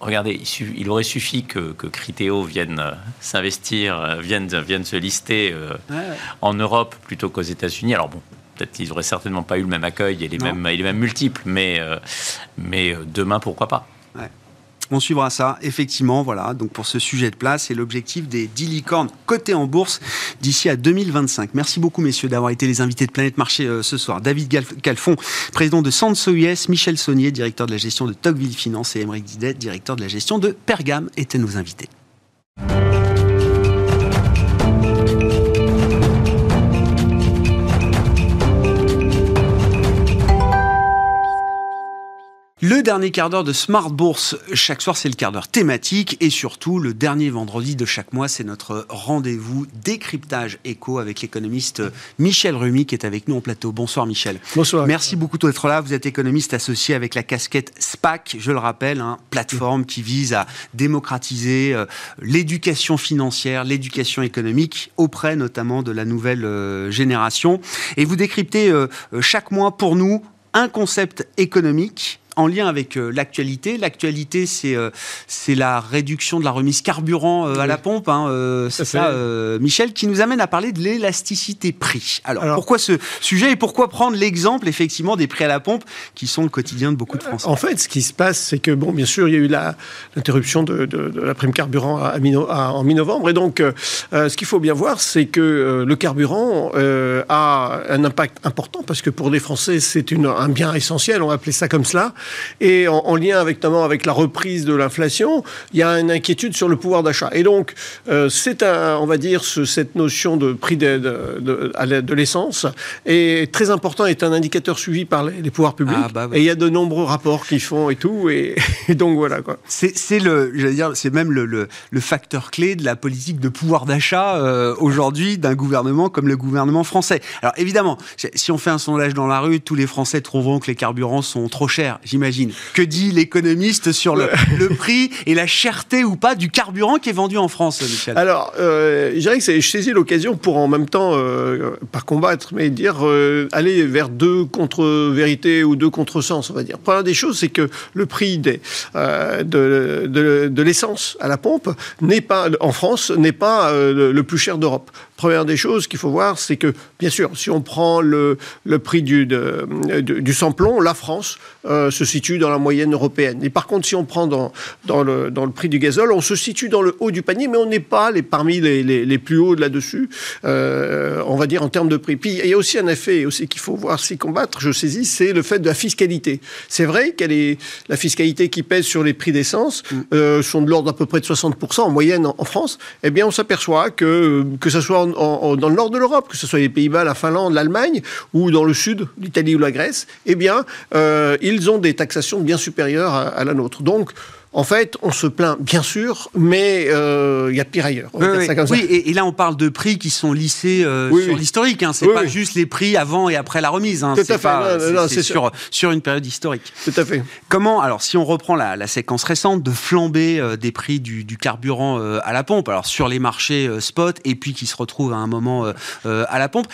Regardez, il aurait suffi que, que Criteo vienne s'investir, vienne, vienne se lister euh, ouais, ouais. en Europe plutôt qu'aux États-Unis. Alors bon, peut-être qu'ils n'auraient certainement pas eu le même accueil et les, mêmes, et les mêmes multiples, mais, euh, mais demain, pourquoi pas. Ouais. On suivra ça, effectivement, voilà, donc pour ce sujet de place et l'objectif des dix licornes cotées en bourse d'ici à deux mille vingt-cinq. Merci beaucoup, messieurs, d'avoir été les invités de Planète Marché euh, ce soir. David Galf- Calfon, président de Sanso I S, Michel Saunier, directeur de la gestion de Tocqueville Finance et Émeric Didet, directeur de la gestion de Pergam, étaient nos invités. Le dernier quart d'heure de Smart Bourse, chaque soir c'est le quart d'heure thématique et surtout le dernier vendredi de chaque mois c'est notre rendez-vous décryptage éco avec l'économiste Michel Rumi qui est avec nous en plateau. Bonsoir Michel. Bonsoir. Merci beaucoup d'être là, vous êtes économiste associé avec la casquette SPAC, je le rappelle, hein, plateforme qui vise à démocratiser euh, l'éducation financière, l'éducation économique auprès notamment de la nouvelle euh, génération. Et vous décryptez euh, chaque mois pour nous un concept économique en lien avec euh, l'actualité. L'actualité, c'est, euh, c'est la réduction de la remise carburant euh, à oui. la pompe. Hein, euh, c'est ça, ça euh, Michel, qui nous amène à parler de l'élasticité prix. Alors, Alors, pourquoi ce sujet et pourquoi prendre l'exemple, effectivement, des prix à la pompe qui sont le quotidien de beaucoup de Français ? En fait, ce qui se passe, c'est que, bon, bien sûr, il y a eu la, l'interruption de, de, de la prime carburant à, à, à, en mi-novembre. Et donc, euh, ce qu'il faut bien voir, c'est que euh, le carburant euh, a un impact important parce que pour les Français, c'est une, un bien essentiel. On va appeler ça comme cela. Et en, en lien avec, notamment avec la reprise de l'inflation, il y a une inquiétude sur le pouvoir d'achat. Et donc, euh, c'est un, on va dire, ce, cette notion de prix de, de, de, de l'essence est très important, est un indicateur suivi par les, les pouvoirs publics. Ah bah ouais. Et il y a de nombreux rapports qui font et tout. Et, et donc voilà quoi. C'est, c'est le, j'allais dire, c'est même le, le, le facteur clé de la politique de pouvoir d'achat euh, aujourd'hui d'un gouvernement comme le gouvernement français. Alors évidemment, si on fait un sondage dans la rue, tous les Français trouveront que les carburants sont trop chers. J'imagine. Que dit l'économiste sur le, le prix et la cherté ou pas du carburant qui est vendu en France, Michel ? Alors, euh, je dirais que c'est, je saisis l'occasion pour en même temps, euh, pas combattre, mais dire euh, aller vers deux contre-vérités ou deux contresens, on va dire. La première des choses, c'est que le prix des, euh, de, de, de l'essence à la pompe n'est pas, en France n'est pas euh, le plus cher d'Europe. Première des choses qu'il faut voir, c'est que, bien sûr, si on prend le, le prix du, de, du, du sans-plomb, la France euh, se situe dans la moyenne européenne. Et par contre, si on prend dans, dans, le, dans le prix du gazole, on se situe dans le haut du panier, mais on n'est pas les, parmi les, les, les plus hauts de là-dessus, euh, on va dire en termes de prix. Puis, il y a aussi un effet aussi qu'il faut voir s'y combattre, je saisis, c'est le fait de la fiscalité. C'est vrai qu'elle est, la fiscalité qui pèse sur les prix d'essence euh, sont de l'ordre d'à peu près de soixante pour cent en moyenne en, en France. Eh bien, on s'aperçoit que, que ce soit en, en, dans le nord de l'Europe, que ce soit les Pays-Bas, la Finlande, l'Allemagne, ou dans le sud, l'Italie ou la Grèce, eh bien, euh, ils ont des taxations bien supérieures à, à la nôtre. Donc, en fait, on se plaint, bien sûr, mais il euh, y a de pire ailleurs. Oui, oui. Ça comme oui ça. Et, et là, on parle de prix qui sont lissés euh, oui, sur oui. l'historique. Hein. C'est oui, pas oui. juste les prix avant et après la remise. Hein. Tout c'est à pas, fait. Non, c'est, c'est, c'est sur, sur une période historique. Tout à fait. Comment, alors, si on reprend la, la séquence récente de flambée euh, des prix du, du carburant euh, à la pompe, alors sur les marchés euh, spot, et puis qui se retrouvent à un moment euh, euh, à la pompe,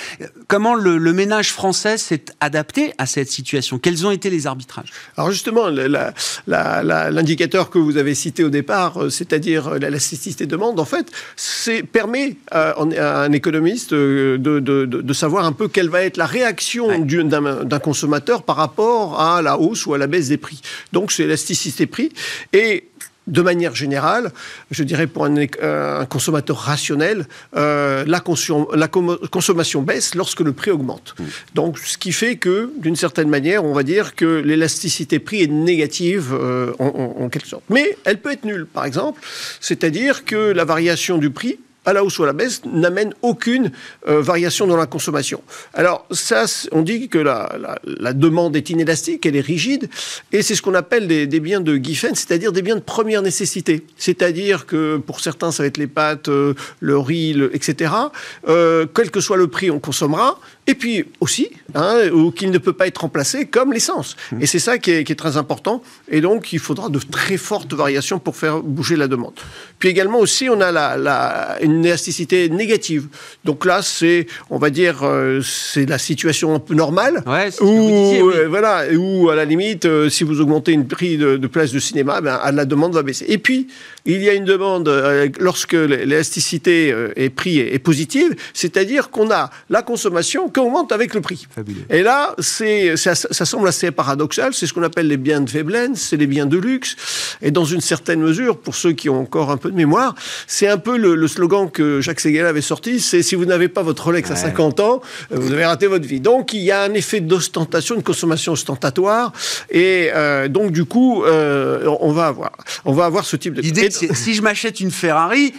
comment le, le ménage français s'est adapté à cette situation? Quels ont été les arbitrages? Alors justement, la, la, la, l'indicateur que vous avez cité au départ, c'est-à-dire l'élasticité de demande, en fait, c'est, permet à, à un économiste de, de, de, de savoir un peu quelle va être la réaction ouais. du, d'un, d'un consommateur par rapport à la hausse ou à la baisse des prix. Donc c'est l'élasticité prix. Et de manière générale, je dirais pour un, un consommateur rationnel, euh, la, consom- la com- consommation baisse lorsque le prix augmente. Mmh. Donc, ce qui fait que, d'une certaine manière, on va dire que l'élasticité prix est négative euh, en, en, en quelque sorte. Mais elle peut être nulle, par exemple, c'est-à-dire que la variation du prix à la hausse ou à la baisse, n'amène aucune euh, variation dans la consommation. Alors, ça, on dit que la, la, la demande est inélastique, elle est rigide, et c'est ce qu'on appelle des, des biens de Giffen, c'est-à-dire des biens de première nécessité. C'est-à-dire que, pour certains, ça va être les pâtes, euh, le riz, le, et cetera. Euh, quel que soit le prix, on consommera, et puis aussi, hein, ou qu'il ne peut pas être remplacé, comme l'essence. Et c'est ça qui est, qui est très important, et donc, il faudra de très fortes variations pour faire bouger la demande. Puis également aussi, on a la, la, une une élasticité négative. Donc là, c'est, on va dire, euh, c'est la situation un peu normale. Ouais, c'est où, ce que vous disiez, oui. euh, voilà, où, à la limite, euh, si vous augmentez une prix de, de place de cinéma, ben, la demande va baisser. Et puis, il y a une demande, euh, lorsque l'élasticité euh, est prix est, est positive, c'est-à-dire qu'on a la consommation qui augmente avec le prix. Fabuleux. Et là, c'est, ça, ça semble assez paradoxal. C'est ce qu'on appelle les biens de faiblesse, c'est les biens de luxe. Et dans une certaine mesure, pour ceux qui ont encore un peu de mémoire, c'est un peu le, le slogan que Jacques Séguéla avait sorti, c'est si vous n'avez pas votre Rolex ouais. à cinquante ans, vous avez raté votre vie. Donc, il y a un effet d'ostentation, une consommation ostentatoire, et euh, donc, du coup, euh, on, va avoir, on va avoir ce type de... L'idée, c'est, si je m'achète une Ferrari...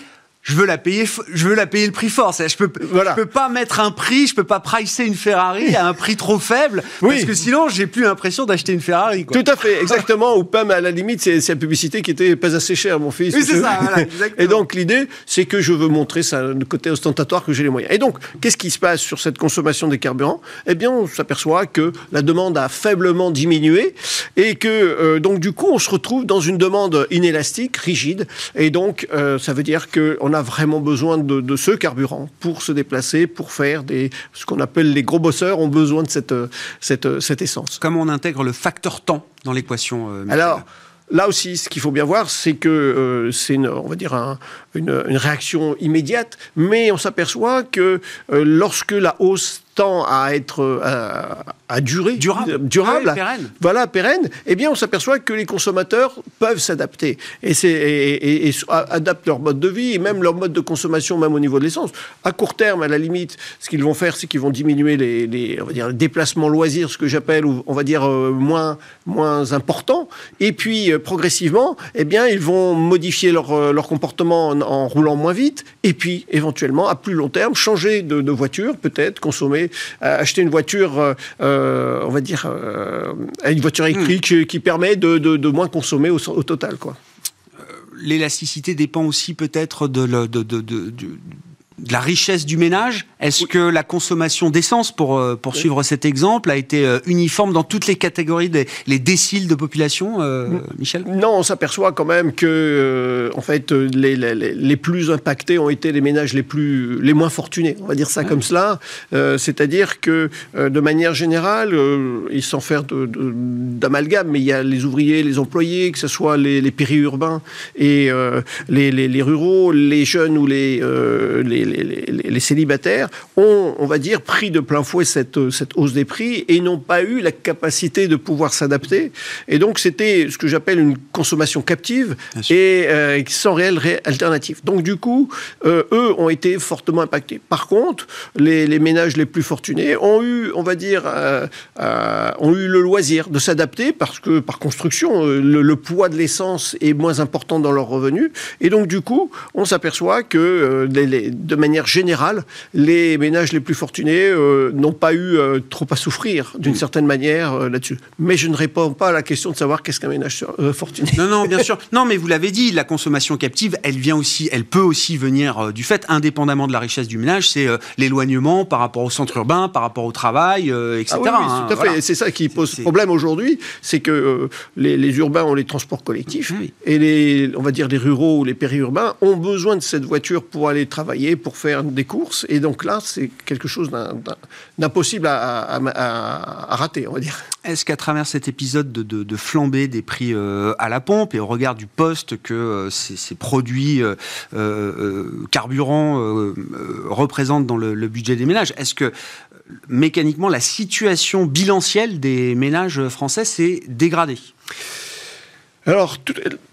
Je veux la payer, je veux la payer le prix fort. Je peux, voilà. je peux pas mettre un prix, je peux pas pricer une Ferrari à un prix trop faible, oui. parce que sinon j'ai plus l'impression d'acheter une Ferrari, quoi. Tout à fait, exactement. Ou pas, mais à la limite, c'est, c'est la publicité qui était pas assez chère, mon fils. Oui, c'est ça. Voilà, exactement. Et donc l'idée, c'est que je veux montrer ça, le côté ostentatoire que j'ai les moyens. Et donc, qu'est-ce qui se passe sur cette consommation des carburants? Eh bien, on s'aperçoit que la demande a faiblement diminué et que euh, donc du coup, on se retrouve dans une demande inélastique, rigide. Et donc, euh, ça veut dire que on On a vraiment besoin de, de ce carburant pour se déplacer, pour faire des, ce qu'on appelle les gros bosseurs ont besoin de cette, cette, cette essence. Comment on intègre le facteur temps dans l'équation euh, Alors, là aussi, ce qu'il faut bien voir, c'est que euh, c'est, une, on va dire, un, une, une réaction immédiate, mais on s'aperçoit que euh, lorsque la hausse tend à être à, à durer, durable, durable ouais, pérenne. Voilà, pérenne, eh bien on s'aperçoit que les consommateurs peuvent s'adapter et, c'est, et, et, et adaptent leur mode de vie et même leur mode de consommation, même au niveau de l'essence. À court terme, à la limite, ce qu'ils vont faire, c'est qu'ils vont diminuer les, les, on va dire, les déplacements loisirs, ce que j'appelle, on va dire, euh, moins, moins importants. Et puis, euh, progressivement, eh bien, ils vont modifier leur, leur comportement en, en roulant moins vite et puis, éventuellement, à plus long terme, changer de, de voiture, peut-être, consommer acheter une voiture, euh, on va dire, euh, une voiture électrique mmh. qui permet de, de, de moins consommer au, au total, quoi. Euh, l'élasticité dépend aussi peut-être de, le, de, de, de, de, de la richesse du ménage. Est-ce oui. que la consommation d'essence, pour, pour oui. suivre cet exemple, a été uniforme dans toutes les catégories, des, les déciles de population, euh, mmh. Michel? Non, on s'aperçoit quand même que, euh, en fait, les, les, les plus impactés ont été les ménages les, plus, les moins fortunés, on va dire ça ouais. comme cela. Euh, c'est-à-dire que, euh, de manière générale, euh, et sans faire de, de, d'amalgame, mais il y a les ouvriers, les employés, que ce soit les, les périurbains et euh, les, les, les ruraux, les jeunes ou les, euh, les, les, les, les célibataires, ont, on va dire, pris de plein fouet cette, cette hausse des prix et n'ont pas eu la capacité de pouvoir s'adapter. Et donc, c'était ce que j'appelle une consommation captive et euh, sans réelle ré- alternative. Donc, du coup, euh, eux ont été fortement impactés. Par contre, les, les ménages les plus fortunés ont eu, on va dire, euh, euh, ont eu le loisir de s'adapter parce que, par construction, le, le poids de l'essence est moins important dans leurs revenus. Et donc, du coup, on s'aperçoit que euh, les, les, de manière générale, les ménages les plus fortunés euh, n'ont pas eu euh, trop à souffrir, d'une mmh. certaine manière, euh, là-dessus. Mais je ne réponds pas à la question de savoir qu'est-ce qu'un ménage euh, fortuné. Non, non, bien sûr. Non, mais vous l'avez dit, la consommation captive, elle vient aussi, elle peut aussi venir euh, du fait, indépendamment de la richesse du ménage, c'est euh, l'éloignement par rapport au centre urbain, par rapport au travail, euh, et cetera. Ah oui, oui, hein, tout à fait. Voilà. C'est ça qui pose problème aujourd'hui, c'est que euh, les, les urbains ont les transports collectifs, mmh. et les, on va dire, les ruraux ou les périurbains ont besoin de cette voiture pour aller travailler, pour faire des courses, et donc là, c'est quelque chose d'impossible à, à, à, à rater, on va dire. Est-ce qu'à travers cet épisode de, de, de flambée des prix euh, à la pompe, et au regard du poste que euh, ces, ces produits euh, euh, carburants euh, euh, représentent dans le, le budget des ménages, est-ce que mécaniquement la situation bilancielle des ménages français s'est dégradée ? Alors,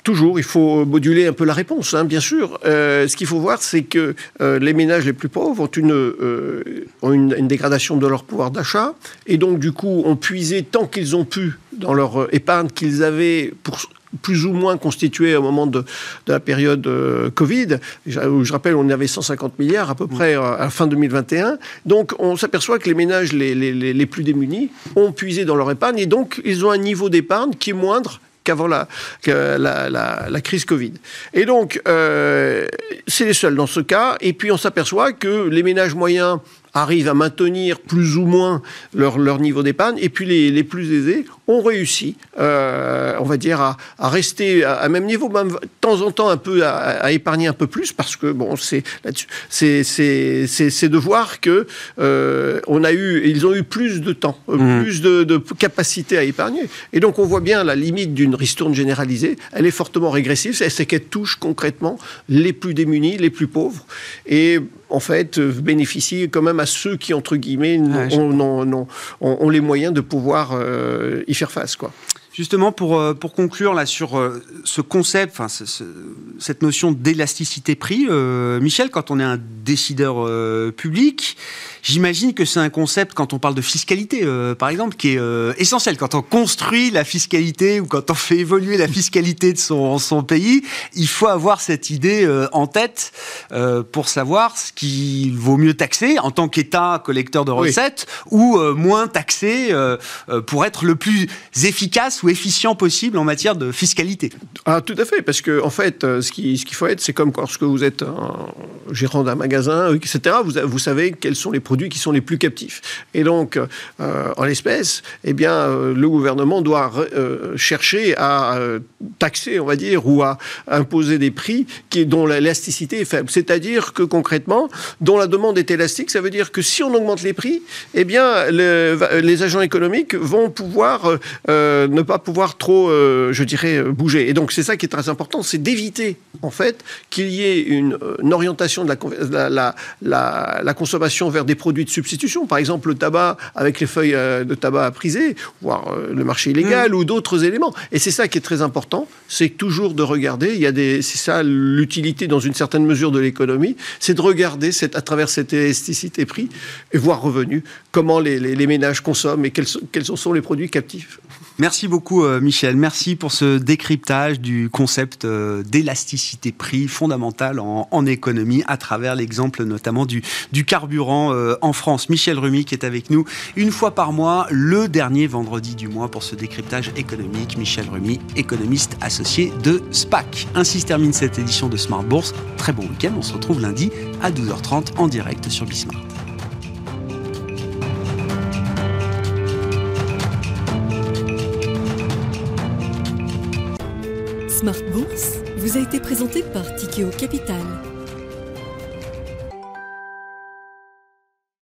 toujours, il faut moduler un peu la réponse, hein, bien sûr. Euh, ce qu'il faut voir, c'est que euh, les ménages les plus pauvres ont une, euh, ont une, une dégradation de leur pouvoir d'achat, et donc, du coup, ont puisé tant qu'ils ont pu dans leur épargne qu'ils avaient pour... plus ou moins constitué au moment de, de la période euh, Covid, où je rappelle, on avait cent cinquante milliards à peu près euh, à la fin deux mille vingt et un. Donc, on s'aperçoit que les ménages les, les, les plus démunis ont puisé dans leur épargne, et donc, ils ont un niveau d'épargne qui est moindre qu'avant la, la, la, la crise Covid. Et donc, euh, c'est les seuls dans ce cas. Et puis, on s'aperçoit que les ménages moyens arrivent à maintenir plus ou moins leur, leur niveau d'épargne, et puis les, les plus aisés ont réussi, euh, on va dire, à, à rester à, à même niveau, même de temps en temps un peu, à, à épargner un peu plus, parce que, bon, c'est c'est, c'est, c'est, c'est de voir que euh, on a eu, ils ont eu plus de temps, mmh. plus de, de capacité à épargner. Et donc, on voit bien la limite d'une ristourne généralisée, elle est fortement régressive, c'est qu'elle touche concrètement les plus démunis, les plus pauvres, et en fait, bénéficient quand même à ceux qui, entre guillemets, ouais, ont, ont, ont, ont, ont les moyens de pouvoir euh, y faire face, quoi. Justement, pour, pour conclure là, sur ce concept, enfin, ce, ce, cette notion d'élasticité prix, euh, Michel, quand on est un décideur euh, public, j'imagine que c'est un concept, quand on parle de fiscalité, euh, par exemple, qui est euh, essentiel. Quand on construit la fiscalité ou quand on fait évoluer la fiscalité de son, son pays, il faut avoir cette idée euh, en tête euh, pour savoir ce qu'il vaut mieux taxer en tant qu'État collecteur de recettes, oui, ou euh, moins taxer euh, pour être le plus efficace ou efficient possible en matière de fiscalité. Ah, tout à fait, parce que en fait, ce qu'il ce qu'il faut être, c'est comme lorsque vous êtes un gérant d'un magasin, et cetera, vous, vous savez quels sont les produits qui sont les plus captifs. Et donc, euh, en l'espèce, eh bien, euh, le gouvernement doit euh, chercher à euh, taxer, on va dire, ou à imposer des prix qui, dont l'élasticité est faible. C'est-à-dire que, concrètement, dont la demande est élastique, ça veut dire que si on augmente les prix, eh bien, le, les agents économiques vont pouvoir euh, ne pas pouvoir trop, euh, je dirais, bouger. Et donc, c'est ça qui est très important, c'est d'éviter, en fait, qu'il y ait une, une orientation de la, la, la, la consommation vers des produits de substitution. Par exemple, le tabac avec les feuilles de tabac à priser, voire euh, le marché illégal, mmh. ou d'autres éléments. Et c'est ça qui est très important, c'est toujours de regarder, il y a des, c'est ça l'utilité dans une certaine mesure de l'économie, c'est de regarder cette, à travers cette élasticité prix, voire revenu, comment les, les, les ménages consomment et quels, quels sont les produits captifs. Merci beaucoup. Beaucoup, euh, Michel. Merci pour ce décryptage du concept euh, d'élasticité prix fondamentale en, en économie à travers l'exemple notamment du, du carburant euh, en France. Michel Rumi qui est avec nous une fois par mois, le dernier vendredi du mois pour ce décryptage économique. Michel Rumi, économiste associé de SPAC. Ainsi se termine cette édition de Smart Bourse. Très bon week-end. On se retrouve lundi à douze heures trente en direct sur Bismart. Smart Bourse vous a été présenté par Tikeo Capital.